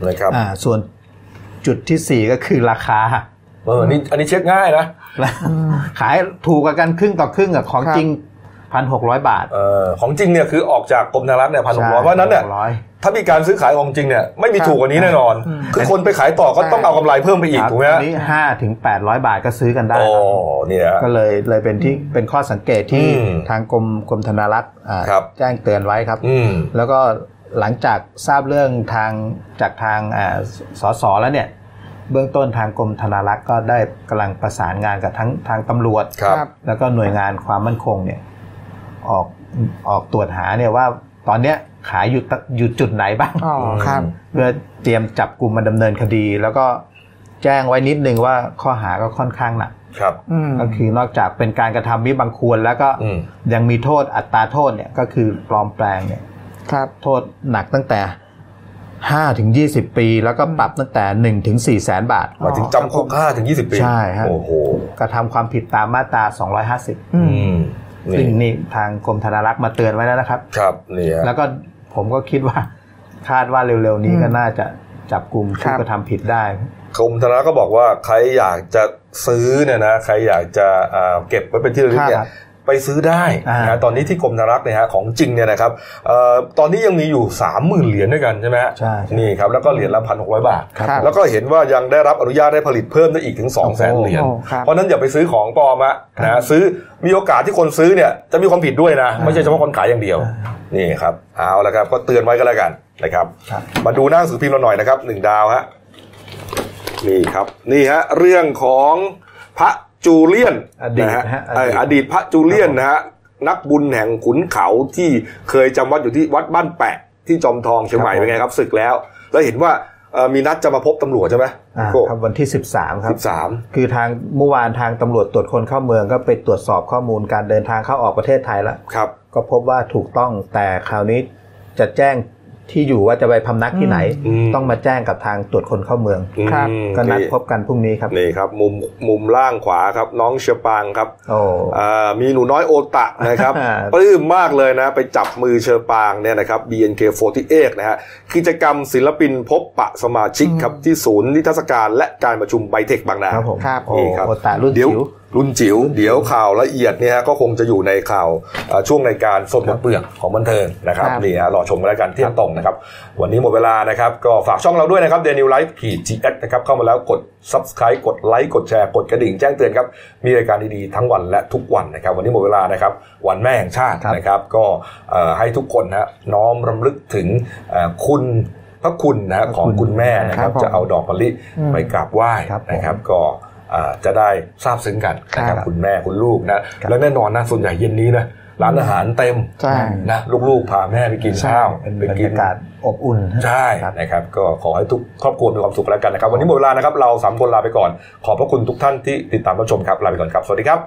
นะครับส่วนจุดที่4ก็คือราคาอันนี้เช็คง่ายนะขายถูกกันครึ่งต่อครึ่งอ่ะของจริง 1,600 บาทของจริงเนี่ยคือออกจากกรมธนารักษ์เนี่ย 1,600 เพราะนั้นเนี่ยถ้ามีการซื้อขายของจริงเนี่ยไม่มีถูกกว่านี้แน่นอนคือคนไปขายต่อก็ต้องเอากำไรเพิ่มไปอีกถูกมั้ยฮะนี้ 5-800 บาทก็ซื้อกันได้ครับเนี่ยก็เลยเป็นที่เป็นข้อสังเกตที่ทางกรมธนารักษ์แจ้งเตือนไว้ครับแล้วก็หลังจากทราบเรื่องจากทางสสแล้วเนี่ยเบื้องต้นทางกรมธนารักษ์ก็ได้กำลังประสานงานกับทั้งทางตำรวจแล้วก็หน่วยงานความมั่นคงเนี่ยออกตรวจหาเนี่ยว่าตอนเนี้ยขายอยู่จุดไหนบ้างเพื่อเตรียมจับกุมมาดำเนินคดีแล้วก็แจ้งไว้นิดนึงว่าข้อหาก็ค่อนข้างหนักก็คือนอกจากเป็นการกระทำมิบังควรแล้วก็ยังมีโทษอัตราโทษเนี่ยก็คือปลอมแปลงเนี่ยโทษหนักตั้งแต่ 5ถึง20ปีแล้วก็ปรับตั้งแต่1ถึง4แสนบาทถึงจำคุก5ถึง20ปีใช่ฮะโอ้โหกระทำความผิดตามมาตรา250ซึ่งนี่ทางกรมธนารักษ์มาเตือนไว้แล้วนะครับครับนี่ฮะแล้วก็ผมก็คิดว่าคาดว่าเร็วๆนี้ก็น่าจะจับกลุ่มผู้กระทำผิดได้กรมธนารักษ์ก็บอกว่าใครอยากจะซื้อเนี่ยนะใครอยากจะเก็บไว้เป็นที่ระลึกเนี่ยไปซื้อได้นะตอนนี้ที่กรมธนารักษ์เนี่ยฮะของจริงเนี่ยนะครับตอนนี้ยังมีอยู่ 30,000 เหรียญด้วยกันใช่ไหมฮะนี่ครับแล้วก็เหรียญละ 1,600 บาทแล้วก็เห็นว่ายังได้รับอนุญาตให้ผลิตเพิ่มได้อีกถึง 200,000 เหรียญเพราะนั้นอย่าไปซื้อของปลอมอ่ะนะซื้อมีโอกาสที่คนซื้อเนี่ยจะมีความผิดด้วยนะไม่ใช่เฉพาะคนขายอย่างเดียวนี่ครับเอาละครับก็เตือนไว้ก็แล้วกันนะครับมาดูหน้าหนังสือพิมพ์เราหน่อยนะครับ1ดาวฮะนี่ครับนี่ฮะเรื่องของพระจูเลียนนะฮะอดีตพระจูเลียนนะฮะนักบุญแห่งขุนเขาที่เคยจำวัดอยู่ที่วัดบ้านแปะที่จอมทองเชียงใหม่เป็นไงครับศึกแล้วแล้วเห็นว่ามีนัดจะมาพบตำรวจใช่ไหมครับวันที่13ครับ13คือทางเมื่อวานทางตำรวจตรวจคนเข้าเมืองก็ไปตรวจสอบข้อมูลการเดินทางเข้าออกประเทศไทยแล้วก็พบว่าถูกต้องแต่คราวนี้จะแจ้งที่อยู่ว่าจะไปพำนักที่ไหนต้องมาแจ้งกับทางตรวจคนเข้าเมืองครับก็นัดพบกันพรุ่งนี้ครับนี่ครับมุมล่างขวาครับน้องเชปางครับมีหนูน้อยโอตะนะครับปลื้มมากเลยนะไปจับมือเชปางเนี่ยนะครับ BNK48 นะฮะกิจกรรมศิลปินพบปะสมาชิกครับที่ศูนย์นิทรรศการและการประชุมไบเทคบางนาครับผมนี่ครับโอตะรุ่นจิ๋วเดี๋ยวข่าวละเอียดเนี่ยฮะก็คงจะอยู่ในข่าวช่วงในการสดหมดเปลือกของบันเทิงนะครับนี่ฮะรอชมกันแล้วกันเที่ยงตรงนะครับวันนี้หมดเวลานะครับก็ฝากช่องเราด้วยนะครับ The Renew Live PGS นะครับเข้ามาแล้วกด Subscribe กดไลค์กดแชร์กดกระดิ่งแจ้งเตือนครับมีรายการดีๆทั้งวันและทุกวันนะครับวันนี้หมดเวลานะครับวันแม่แห่งชาตินะครับก็ให้ทุกคนฮะน้อมรำลึกถึงคุณพระคุณนะของคุณแม่นะครับจะเอาดอกมะลิไปกราบไหว้นะครับก็จะได้ทราบซึ้งกันนะครับคุณแม่คุณลูกนะแล้วแน่นอนนะส่วนใหญ่เย็นนี้นะร้านอาหารเต็มนะลูกๆพาแม่ไปกินข้าวไปกินอากาศอบอุ่นใช่นะครับก็ขอให้ทุกครอบครัวมีความสุขแล้วกันนะครับวันนี้หมดเวลานะครับเรา3คนลาไปก่อนขอบพระคุณทุกท่านที่ติดตามรับชมครับลาไปก่อนครับสวัสดีครับ